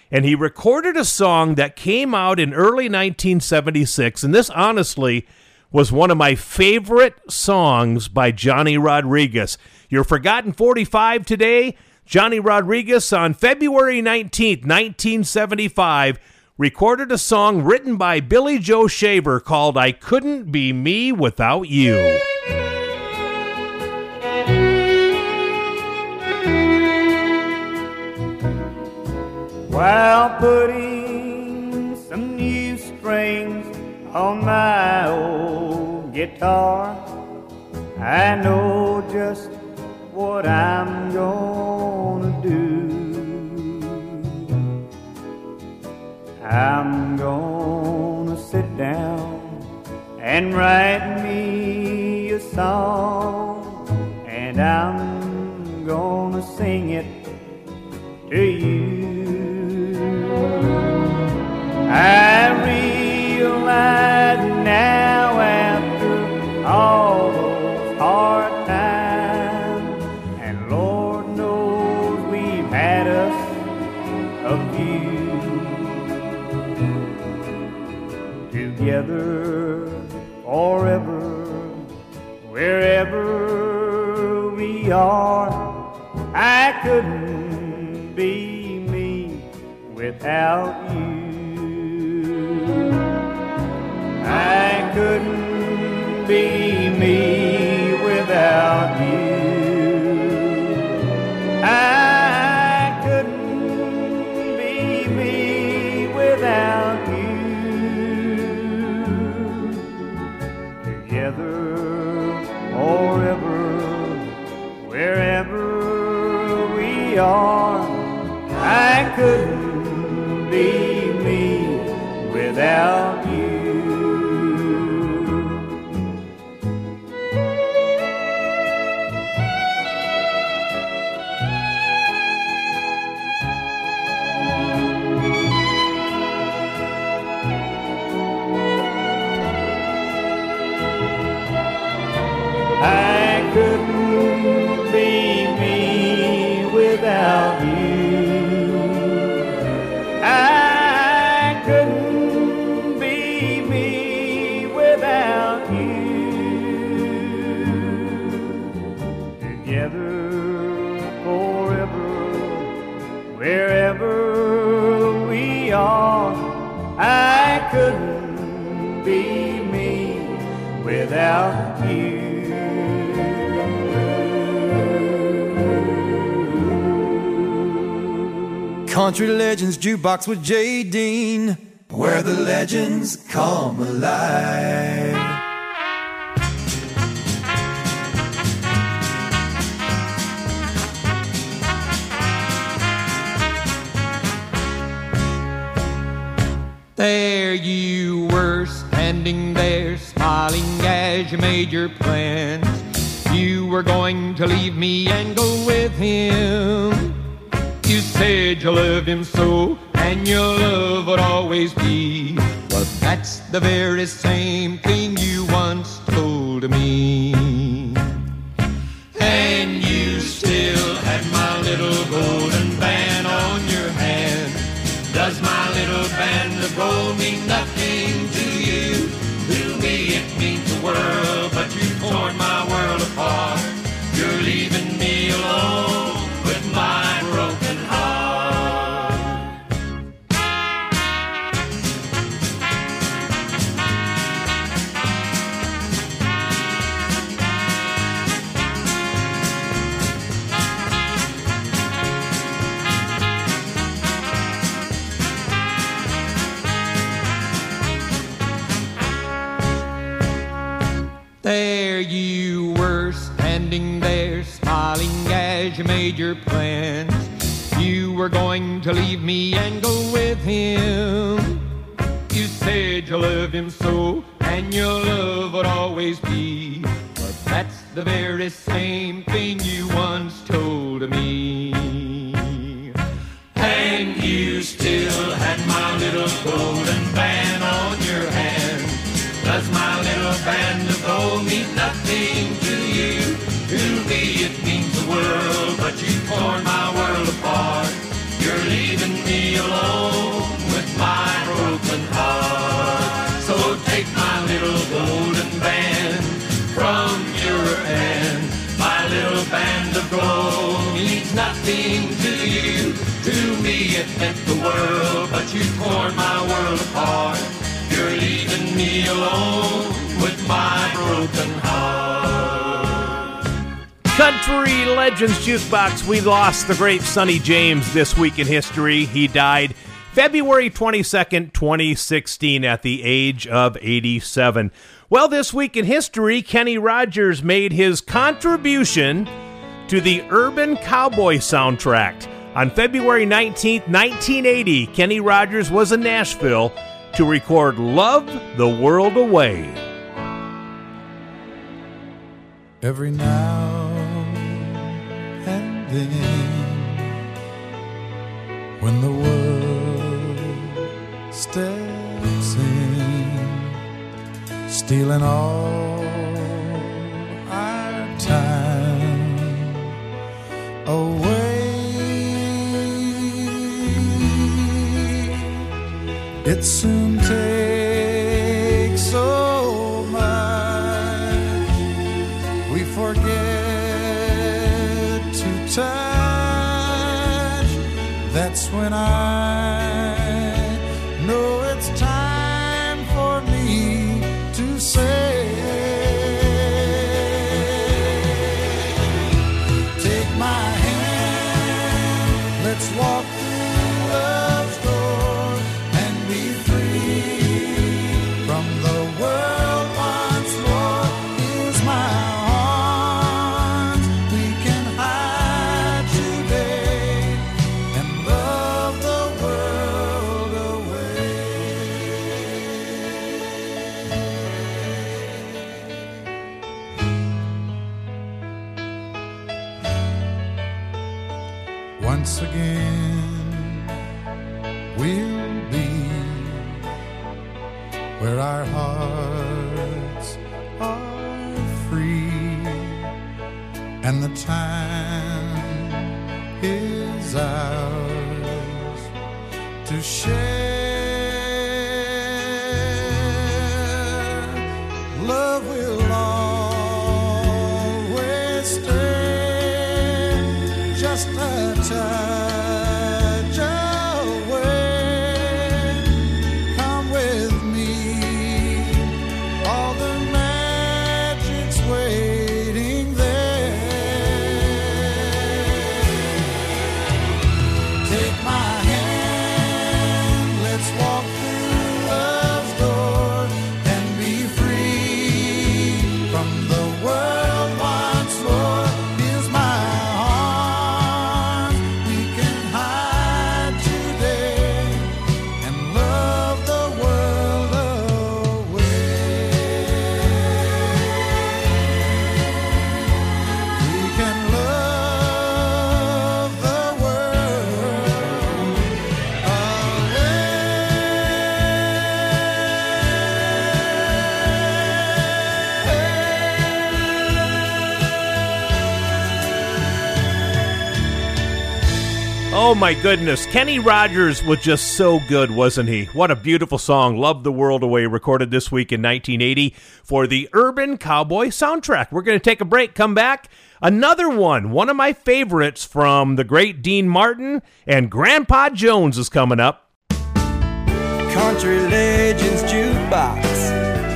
and he recorded a song that came out in early nineteen seventy-six, and this honestly was one of my favorite songs by Johnny Rodriguez. Your Forgotten forty-five today, Johnny Rodriguez on February nineteenth, nineteen seventy-five, recorded a song written by Billy Joe Shaver called I Couldn't Be Me Without You. While putting some new strings on my old guitar, I know just what I'm gonna do. I'm gonna sit down and write me a song, and I'm gonna sing it to you. I read now after all those hard times, and Lord knows we've had us a few. Together forever, wherever we are, I couldn't be me without you. I couldn't be me without you. I couldn't be me without you. Together, forever, wherever we are, I couldn't be me without you. Country Legends Jukebox with Jay Dean, where the legends come alive. There you were, standing there, smiling as you made your plans. You were going to leave me and go with him. You said you loved him so, and your love would always be. But that's the very same thing you once told me. And you still had my little golden band on your hand. Does my There you were, standing there, smiling as you made your plans. You were going to leave me and go with him. You said you loved him so, and your love would always be. But that's the very same thing you once told me. And you still had my little golden band on your hand. Does my little band of gold mean nothing to you? To me it means the world, but you torn my world apart. You're leaving me alone with my broken heart. So take my little golden band from your hand. My little band of gold means nothing to you. To me it meant the world, but you torn my world apart. You're leaving me alone with my broken heart. Country Legends Jukebox. We lost the great Sonny James this week in history. He died February twenty-second, twenty sixteen at the age of eighty-seven. Well, this week in history, Kenny Rogers made his contribution to the Urban Cowboy soundtrack. On February nineteenth, nineteen eighty, Kenny Rogers was in Nashville to record Love the World Away. Every now and then, when the world steps in, stealing all our time away, it soon takes so much, we forget to touch. That's when I know it's time for me to say, take my hand, let's walk. Once again, we'll be where our hearts are free, and the time is ours to share. Love will always stay just a time. Oh my goodness, Kenny Rogers was just so good, wasn't he? What a beautiful song, Love the World Away, recorded this week in nineteen eighty for the Urban Cowboy soundtrack. We're going to take a break, come back. Another one, one of my favorites from the great Dean Martin and Grandpa Jones is coming up. Country Legends Jukebox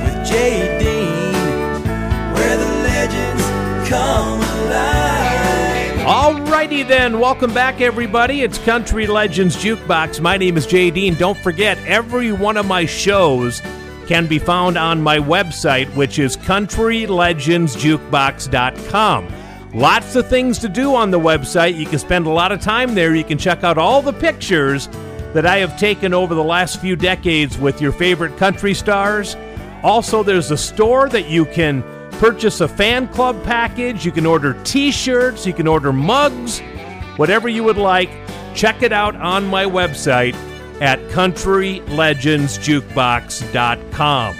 with J D. Dean, where the legends come alive. Alrighty then, welcome back everybody. It's Country Legends Jukebox. My name is Jay Dean. Don't forget, every one of my shows can be found on my website, which is country legends jukebox dot com. Lots of things to do on the website. You can spend a lot of time there. You can check out all the pictures that I have taken over the last few decades with your favorite country stars. Also, there's a store that you can purchase a fan club package. You can order t-shirts. You can order mugs. Whatever you would like, check it out on my website at country legends jukebox dot com.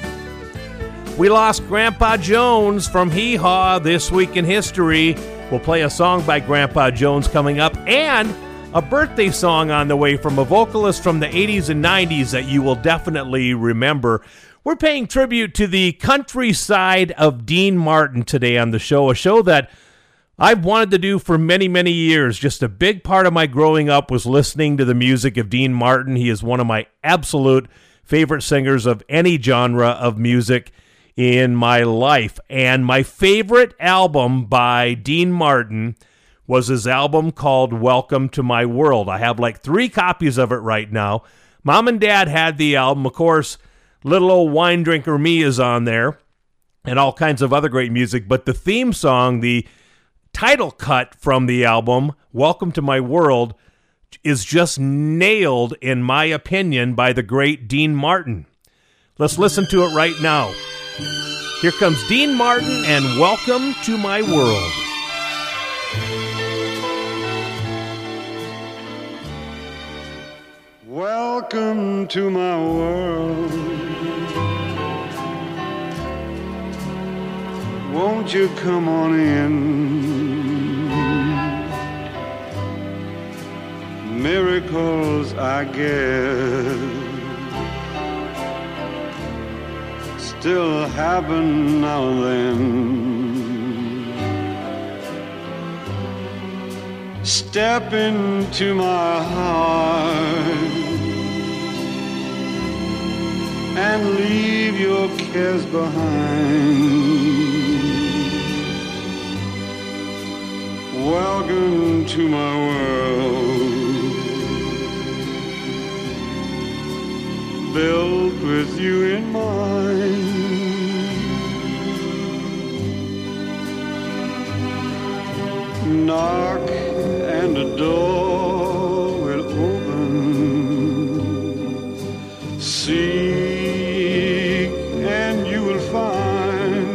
We lost Grandpa Jones from Hee Haw this week in history. We'll play a song by Grandpa Jones coming up, and a birthday song on the way from a vocalist from the eighties and nineties that you will definitely remember. We're paying tribute to the countryside of Dean Martin today on the show, a show that I've wanted to do for many, many years. Just a big part of my growing up was listening to the music of Dean Martin. He is one of my absolute favorite singers of any genre of music in my life. And my favorite album by Dean Martin was his album called Welcome to My World. I have like three copies of it right now. Mom and Dad had the album. Of course, little old wine drinker me is on there and all kinds of other great music. But the theme song, the title cut from the album, Welcome to My World, is just nailed, in my opinion, by the great Dean Martin. Let's listen to it right now. Here comes Dean Martin and Welcome to My World. Welcome to my world. Won't you come on in? Miracles, I guess, still happen now and then. Step into my heart and leave your cares behind. Welcome to my world, built with you in mind. Knock and a door will open. Seek and you will find.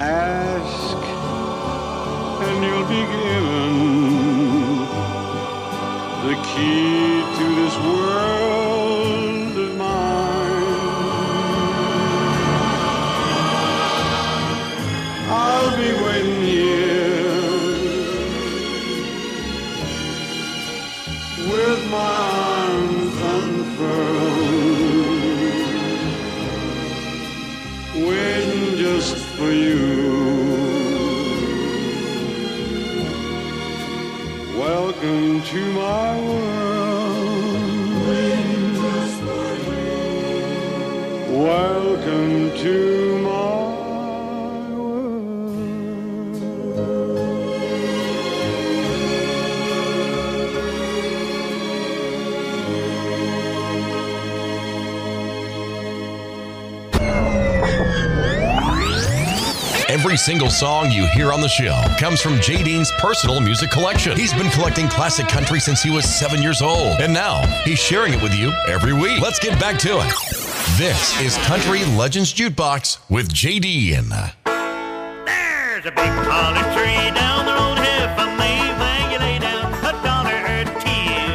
Ask and you'll be given the key to this world of mine. I'll be waiting for you. Welcome to my world. Waiting just for you. Welcome to my world. Every single song you hear on the show comes from Jay Dean's personal music collection. He's been collecting classic country since he was seven years old, and now he's sharing it with you every week. Let's get back to it. This is Country Legends Jukebox with Jay Dean. There's a big holly tree down the road here from me. When you lay down a dollar or two,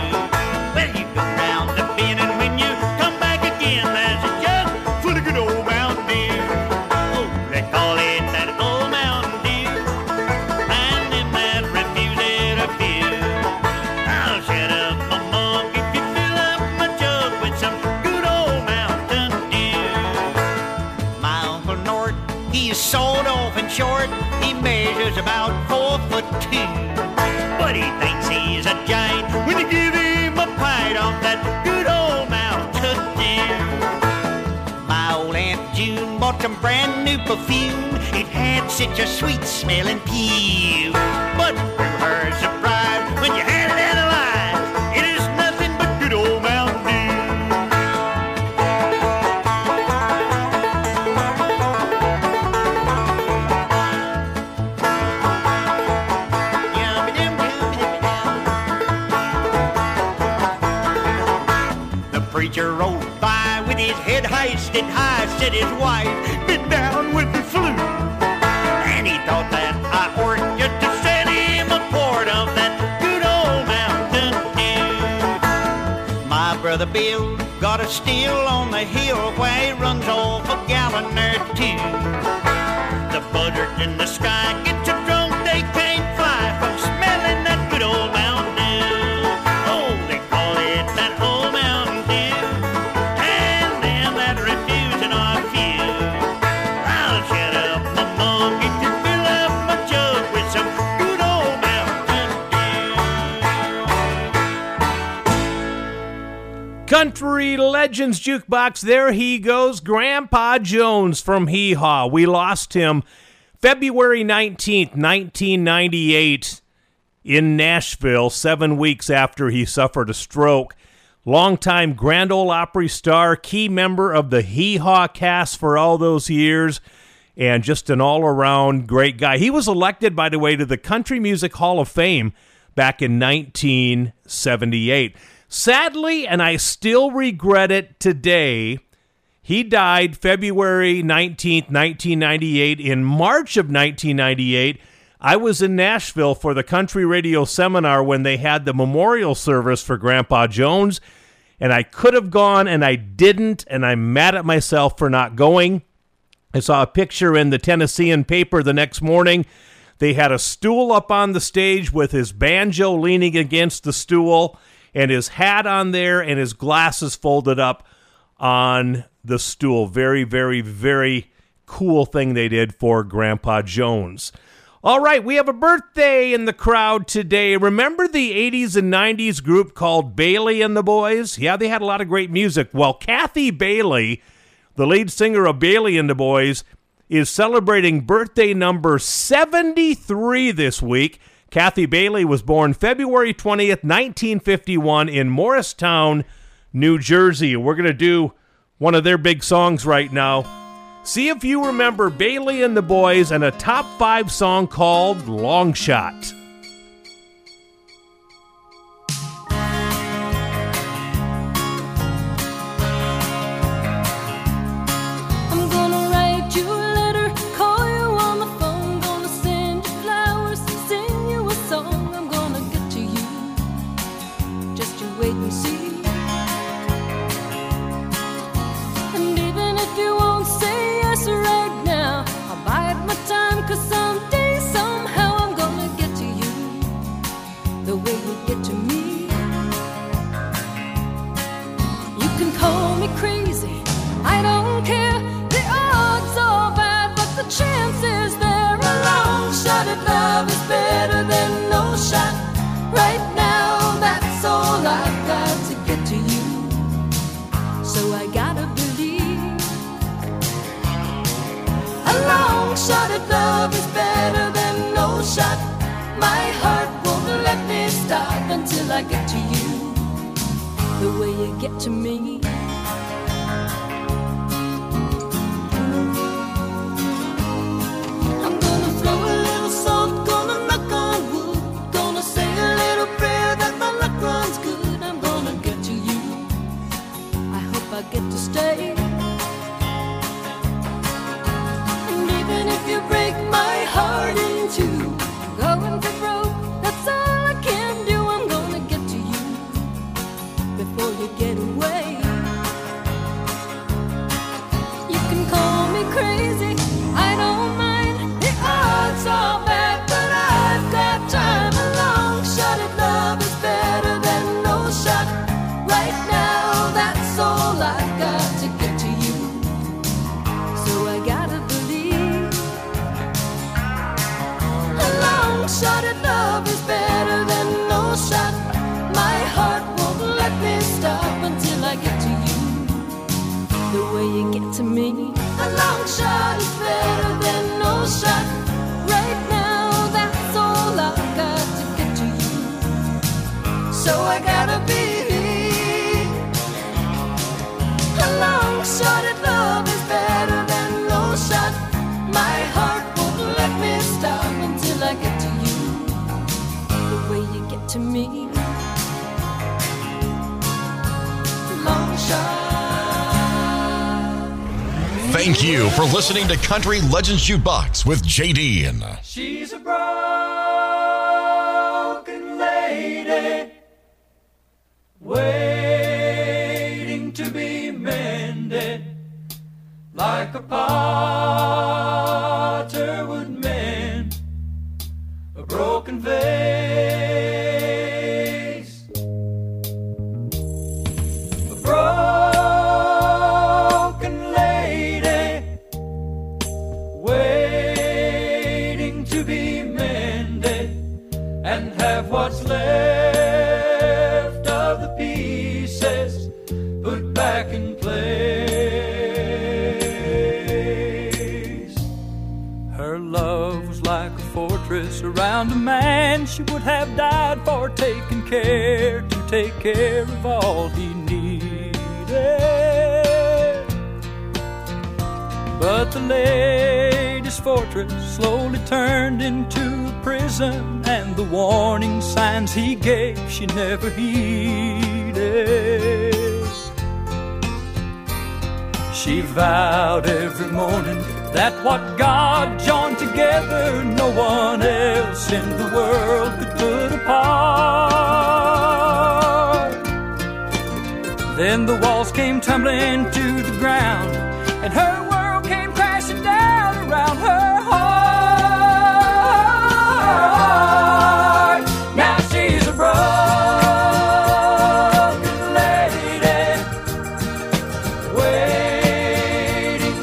well, you go round the bend, and when you come back again, there's a jug full of good old mountain dew. Oh, they call it short. He measures about four foot two, but he thinks he's a giant when you give him a pint off that good old Mountain Dew. My old Aunt June bought some brand new perfume. It had such a sweet smelling pew, but to her surprise, when you had it out of line, it is nothing but good old Mountain Dew. hoisted high, said his wife, been down with the flu. And he thought that I ordered to send him a quart of that good old Mountain Dew. My brother Bill got a still on the hill where he runs off a gallon or two. The buzzards in the sky get so drunk they can't fly from smelling that good old Mountain Dew. Oh, they call it that old Mountain Dew, and them that refusing are few. I'll shut up my mug and just fill up my jug with some good old Mountain Dew. Country Legends Jukebox. There he goes, Grandpa Jones from Hee Haw. We lost him February nineteenth, nineteen ninety-eight, in Nashville, seven weeks after he suffered a stroke. Longtime Grand Ole Opry star, key member of the Hee Haw cast for all those years, and just an all-around great guy. He was elected, by the way, to the Country Music Hall of Fame back in nineteen seventy-eight. Sadly, and I still regret it today, he died February nineteenth, nineteen ninety-eight. In March of nineteen ninety-eight, I was in Nashville for the Country Radio Seminar when they had the memorial service for Grandpa Jones, and I could have gone, and I didn't, and I'm mad at myself for not going. I saw a picture in the Tennessean paper the next morning. They had a stool up on the stage with his banjo leaning against the stool and his hat on there and his glasses folded up on the stool. Very, very, very cool thing they did for Grandpa Jones. All right, we have a birthday in the crowd today. Remember the eighties and nineties group called Bailey and the Boys? Yeah, they had a lot of great music. Well, Kathy Bailey, the lead singer of Bailey and the Boys, is celebrating birthday number seventy-three this week. Kathy Bailey was born February twentieth, nineteen fifty-one in Morristown, New Jersey. We're going to do one of their big songs right now. See if you remember Bailey and the Boys and a top five song called Long Shot. Long shot. Thank you for listening to Country Legends Jukebox with J. Dean. She's a broken lady, waiting to be mended, like a potter would mend a broken vase. A broken lady, waiting to be mended, and have what's left of the pieces put back in place. Around a man she would have died for, taking care to take care of all he needed. But the lady's fortress slowly turned into a prison, and the warning signs he gave she never heeded. She vowed every morning that what God joined together, no one else in the world could put apart. Then the walls came tumbling to the ground, and her world came crashing down around her heart. Now she's a broken lady, waiting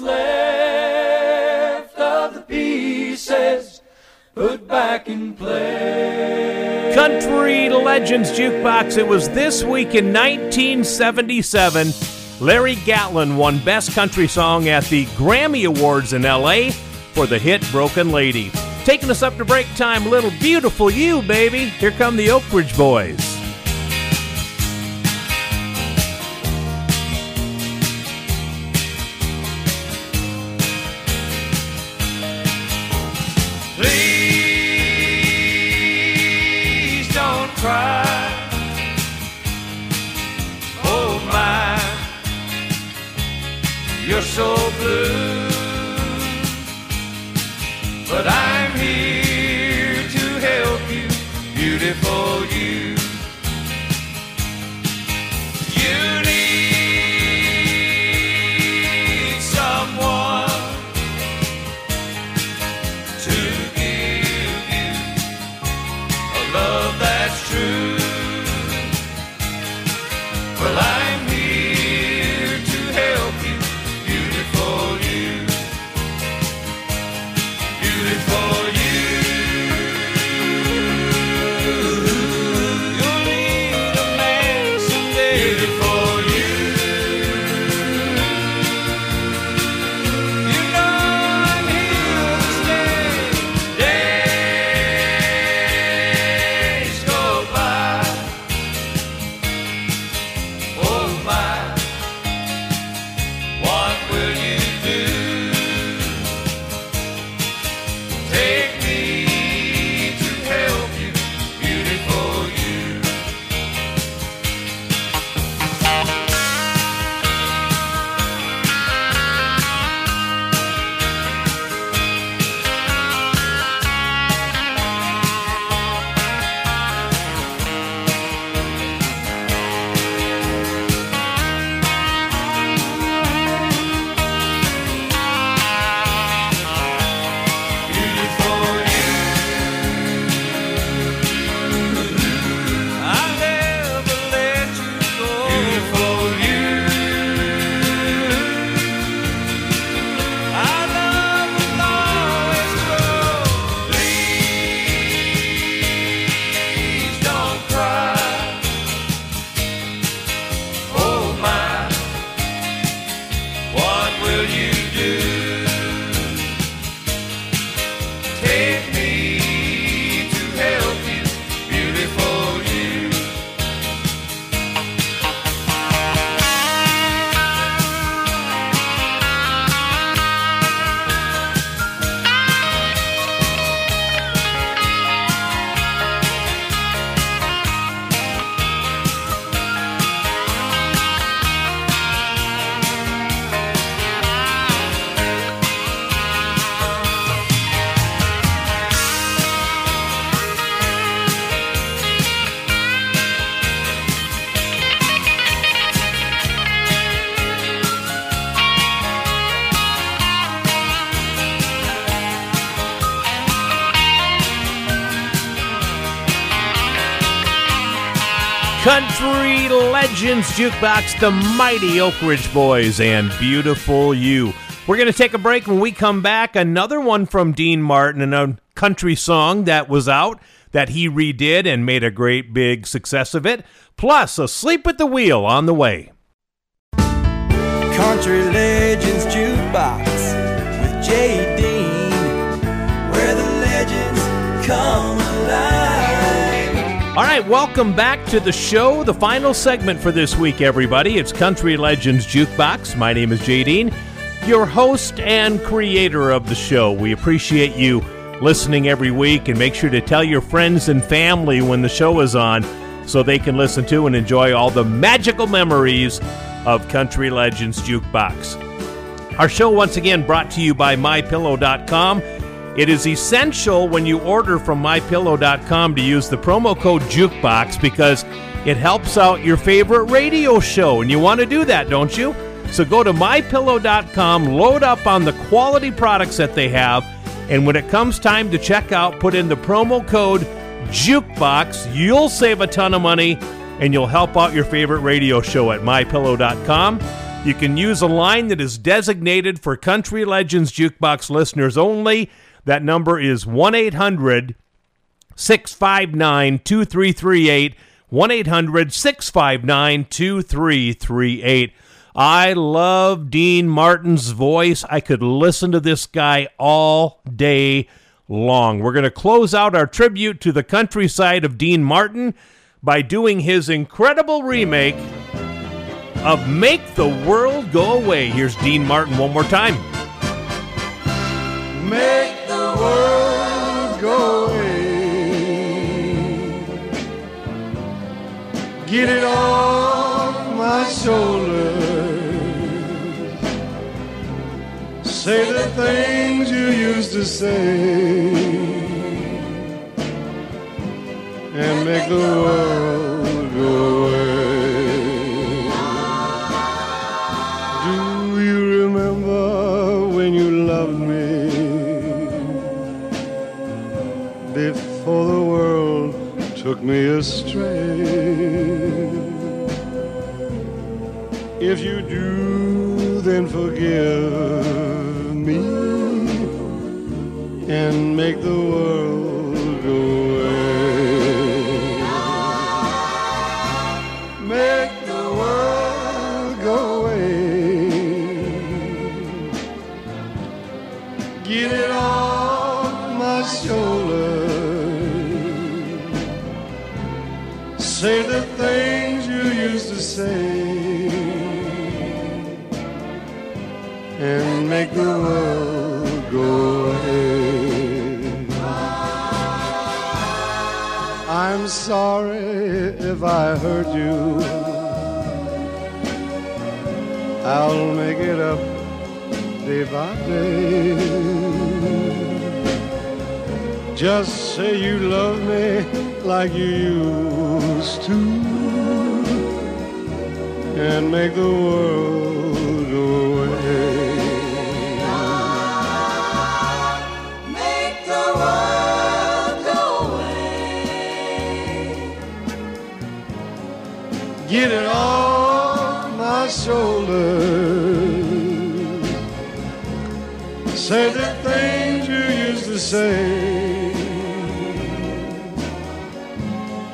left of the pieces put back in place. Country Legends Jukebox. It was this week in nineteen seventy-seven Larry Gatlin won Best Country Song at the Grammy Awards in L A for the hit Broken Lady. Taking us up to break time, Little Beautiful You, baby. Here come the Oak Ridge Boys. You're so blue, but I'm here to help you, beautiful you. You need someone to give you a love that's true. Well, I for you. Country Legends Jukebox, the mighty Oak Ridge Boys, and Beautiful You. We're going to take a break. When we come back, another one from Dean Martin, and a country song that was out that he redid and made a great big success of it. Plus, Asleep at the Wheel on the way. Country Legends Jukebox with J D. Dean, where the legends come alive. All right, welcome back to the show, the final segment for this week, everybody. It's Country Legends Jukebox. My name is J D. Dean, your host and creator of the show. We appreciate you listening every week, and make sure to tell your friends and family when the show is on so they can listen to and enjoy all the magical memories of Country Legends Jukebox. Our show once again brought to you by My Pillow dot com. It is essential when you order from My Pillow dot com to use the promo code Jukebox, because it helps out your favorite radio show, and you want to do that, don't you? So go to My Pillow dot com, load up on the quality products that they have, and when it comes time to check out, put in the promo code Jukebox. You'll save a ton of money, and you'll help out your favorite radio show at My Pillow dot com. You can use a line that is designated for Country Legends Jukebox listeners only. That number is one eight hundred, six five nine, two three three eight, one eight hundred, six five nine, two three three eight. I love Dean Martin's voice. I could listen to this guy all day long. We're going to close out our tribute to the countryside of Dean Martin by doing his incredible remake of Make the World Go Away. Here's Dean Martin one more time. Make the world go away. Get it off my shoulders. Say the things you used to say. And make the world go away. Do you remember when you loved me? Before the world took me astray. If you do, then forgive me. And make the world go away. Make the world go away. Get it off my shoulders. Say the things you used to say. And make the world go away. I'm sorry if I hurt you. I'll make it up day by day. Just say you love me like you used to, and make the world go away. Get it off my shoulders. Say the things you used to say.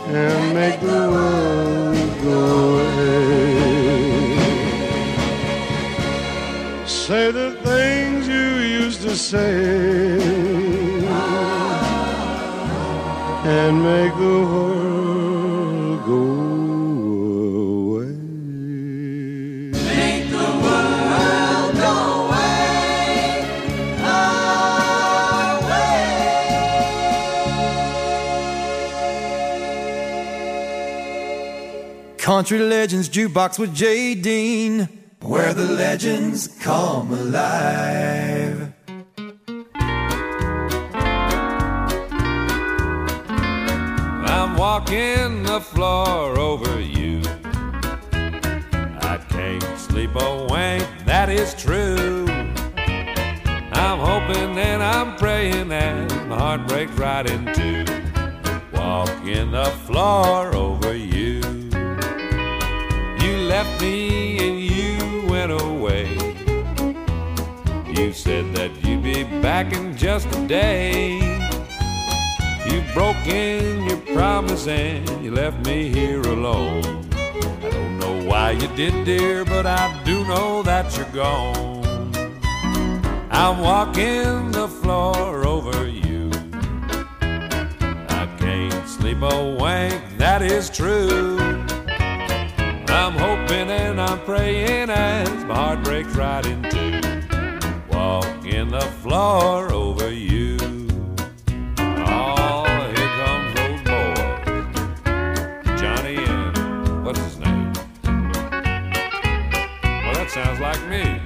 And make the world go away. Say the things you used to say. And make the world go away. Country Legends Jukebox with J. Dean, where the legends come alive. I'm walking the floor over you. I can't sleep a wink, that is true. I'm hoping and I'm praying and my heart breaks right in two. Walking the floor over you. left me and you went away. You said that you'd be back in just a day. You broke in your promise and you left me here alone. I don't know why you did, dear, but I do know that you're gone. I'm walking the floor over you. I can't sleep a wink, that is true. I'm hoping and I'm praying as my heart breaks right in two. Walking the floor over you. Oh, here comes old boy Johnny and what's his name? Well, that sounds like me.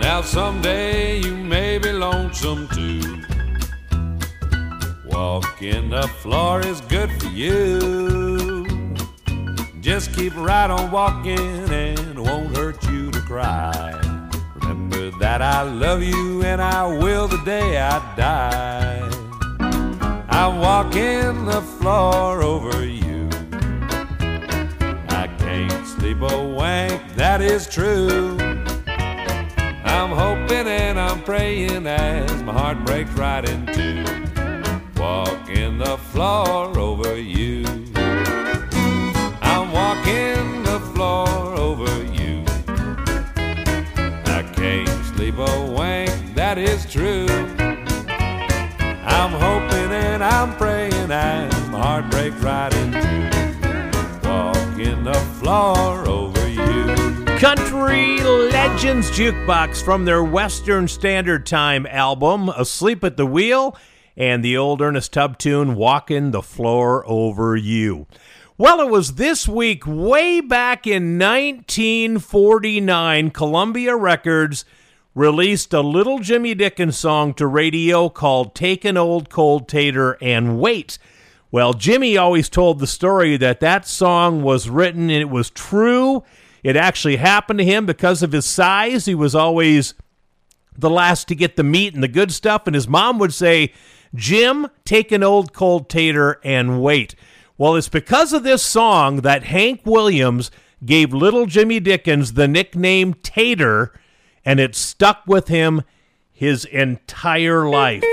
Now someday you may be lonesome too. Walking the floor is good for you. Just keep right on walking and it won't hurt you to cry. Remember that I love you and I will the day I die. I'm walking the floor over you. I can't sleep a wink, that is true. I'm hoping and I'm praying as my heart breaks right in two. Walking the floor over you. I'm walking the floor over you. I can't sleep a wink, that is true. I'm hoping and I'm praying as my heart breaks right in two. Walking the floor over you. Country Legends Jukebox from their Western Standard Time album, Asleep at the Wheel, and the old Ernest Tubb tune, Walkin' the Floor Over You. Well, it was this week, way back in nineteen forty-nine, Columbia Records released a little Jimmy Dickens song to radio called Take an Old Cold Tater and Wait. Well, Jimmy always told the story that that song was written and it was true. It actually happened to him because of his size. He was always the last to get the meat and the good stuff. And his mom would say, Jim, take an old cold tater and wait. Well, it's because of this song that Hank Williams gave little Jimmy Dickens the nickname Tater, and it stuck with him his entire life.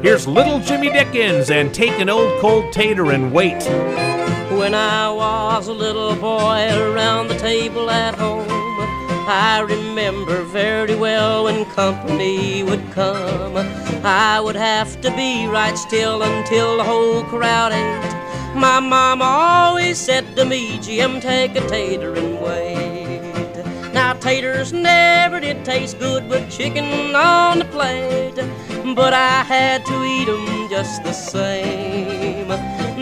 Here's little Jimmy Dickens and Take an Old Cold Tater and Wait. When I was a little boy around the table at home, I remember very well when company would come. I would have to be right still until the whole crowd ate. My mama always said to me, Jim, take a tater and wait. Now taters never did taste good with chicken on the plate, but I had to eat them just the same.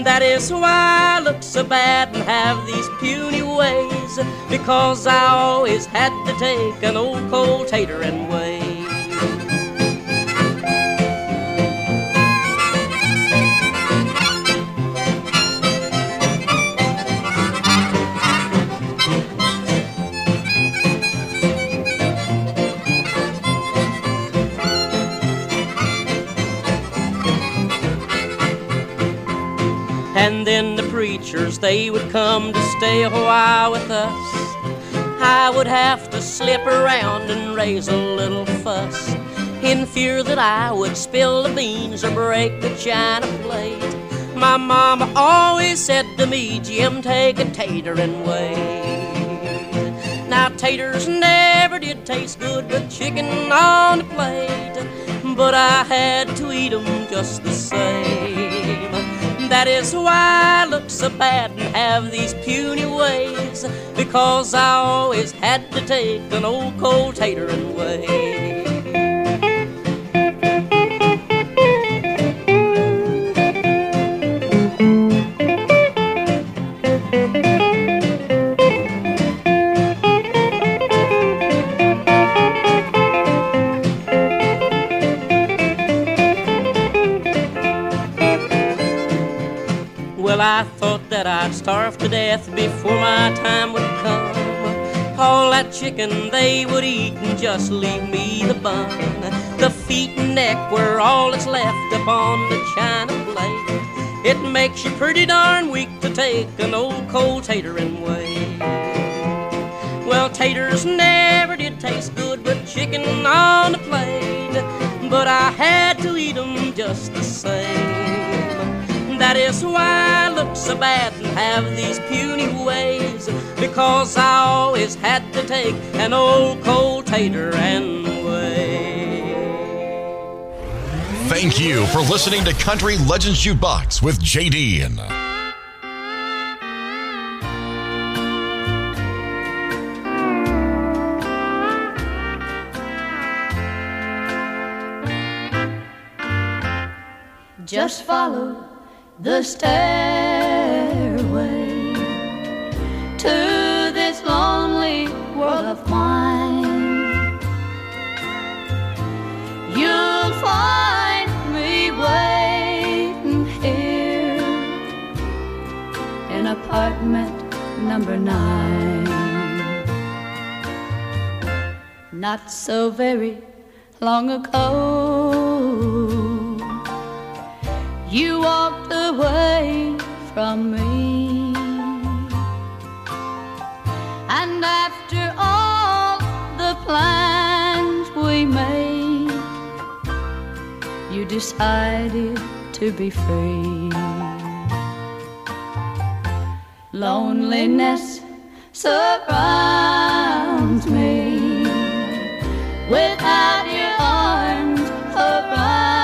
That is why I look so bad and have these puny ways, because I always had to take an old cold tater and wait. And then the preachers, they would come to stay a while with us. I would have to slip around and raise a little fuss, in fear that I would spill the beans or break the china plate. My mama always said to me, Jim, take a tater and wait. Now taters never did taste good with chicken on the plate, but I had to eat 'em just the same. That is why I look so bad and have these puny ways, because I always had to take an old cold tater and wait. I thought that I'd starve to death before my time would come. All that chicken they would eat and just leave me the bun. The feet and neck were all that's left upon the china plate. It makes you pretty darn weak to take an old cold tater and wait. Well, taters never did taste good with chicken on the plate, but I had to eat 'em just the same. That is why I look so bad and have these puny ways, because I always had to take an old cold tater and whey. Thank you for listening to Country Legends Jukebox with J. Dean. Just follow the stairway to this lonely world of mine. You'll find me waiting here in apartment number nine. Not so very long ago, you walked away from me, and after all the plans we made, you decided to be free. Loneliness surrounds me without your arms around.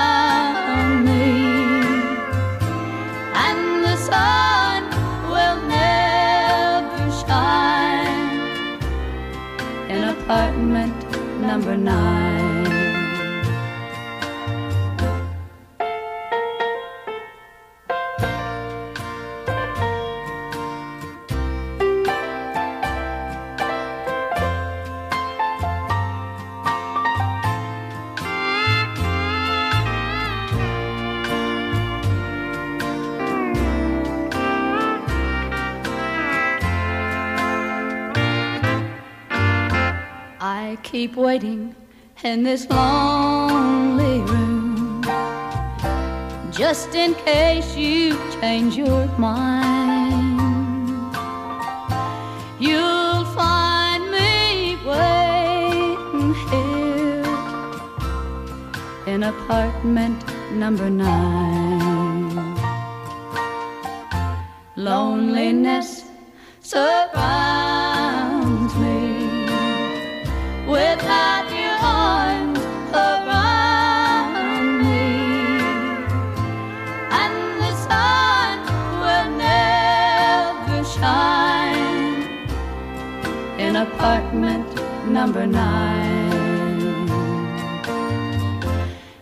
Apartment number nine. I keep waiting in this lonely room, just in case you change your mind. You'll find me waiting here in apartment number nine. Loneliness surrounds me without your arms around me, and the sun will never shine in apartment number nine.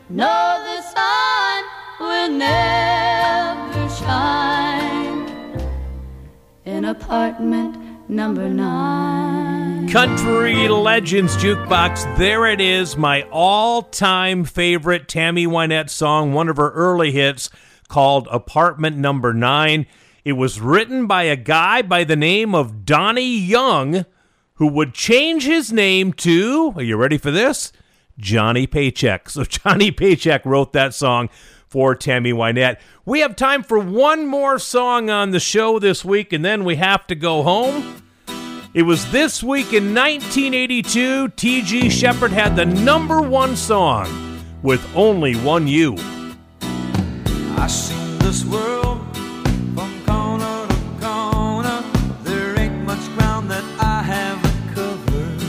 No, the sun will never shine in apartment number nine. Country Legends Jukebox. There it is, my all-time favorite Tammy Wynette song, one of her early hits called Apartment Number Nine. It was written by a guy by the name of Donnie Young, who would change his name to, are you ready for this? Johnny Paycheck. So Johnny Paycheck wrote that song for Tammy Wynette. We have time for one more song on the show this week, and then we have to go home. It was this week in nineteen eighty-two, T G Shepherd had the number one song with Only One You. I seen this world from corner to corner. There ain't much ground that I haven't covered.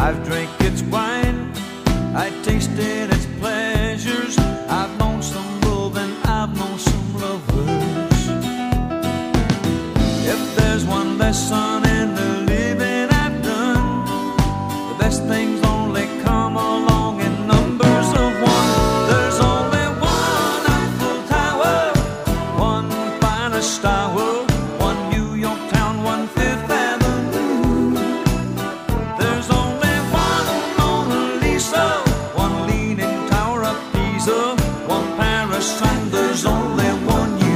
I've drank its wine, I tasted its pleasures. I've known some love and I've known some lovers. There's one lesson in the living I've done. The best things only come along in numbers of one. There's only one Eiffel Tower, one finest hour, one New York town, one Fifth Avenue. There's only one Mona Lisa, one leaning tower of Pisa, one Paris sign. There's only one you.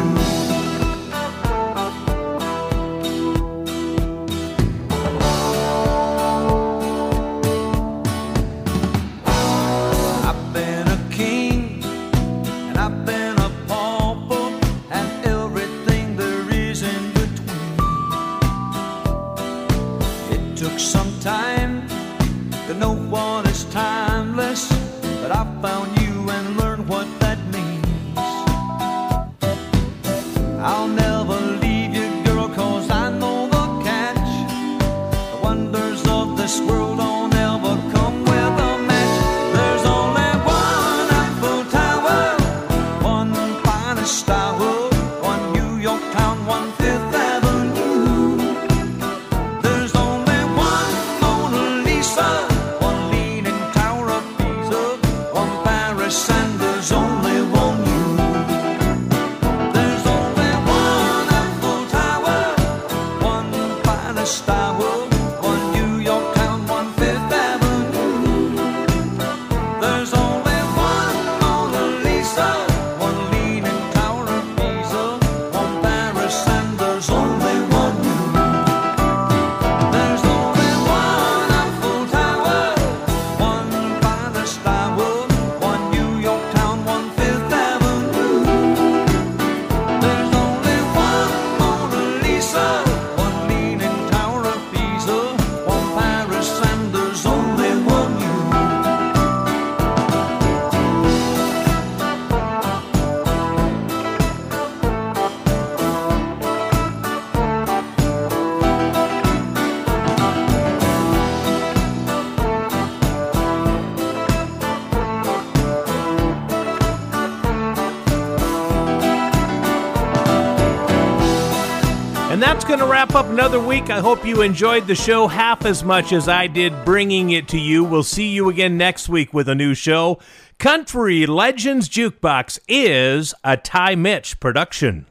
that's going to wrap up another week. I hope you enjoyed the show half as much as I did bringing it to you. We'll see you again next week with a new show. Country Legends Jukebox is a Ty Mitch production.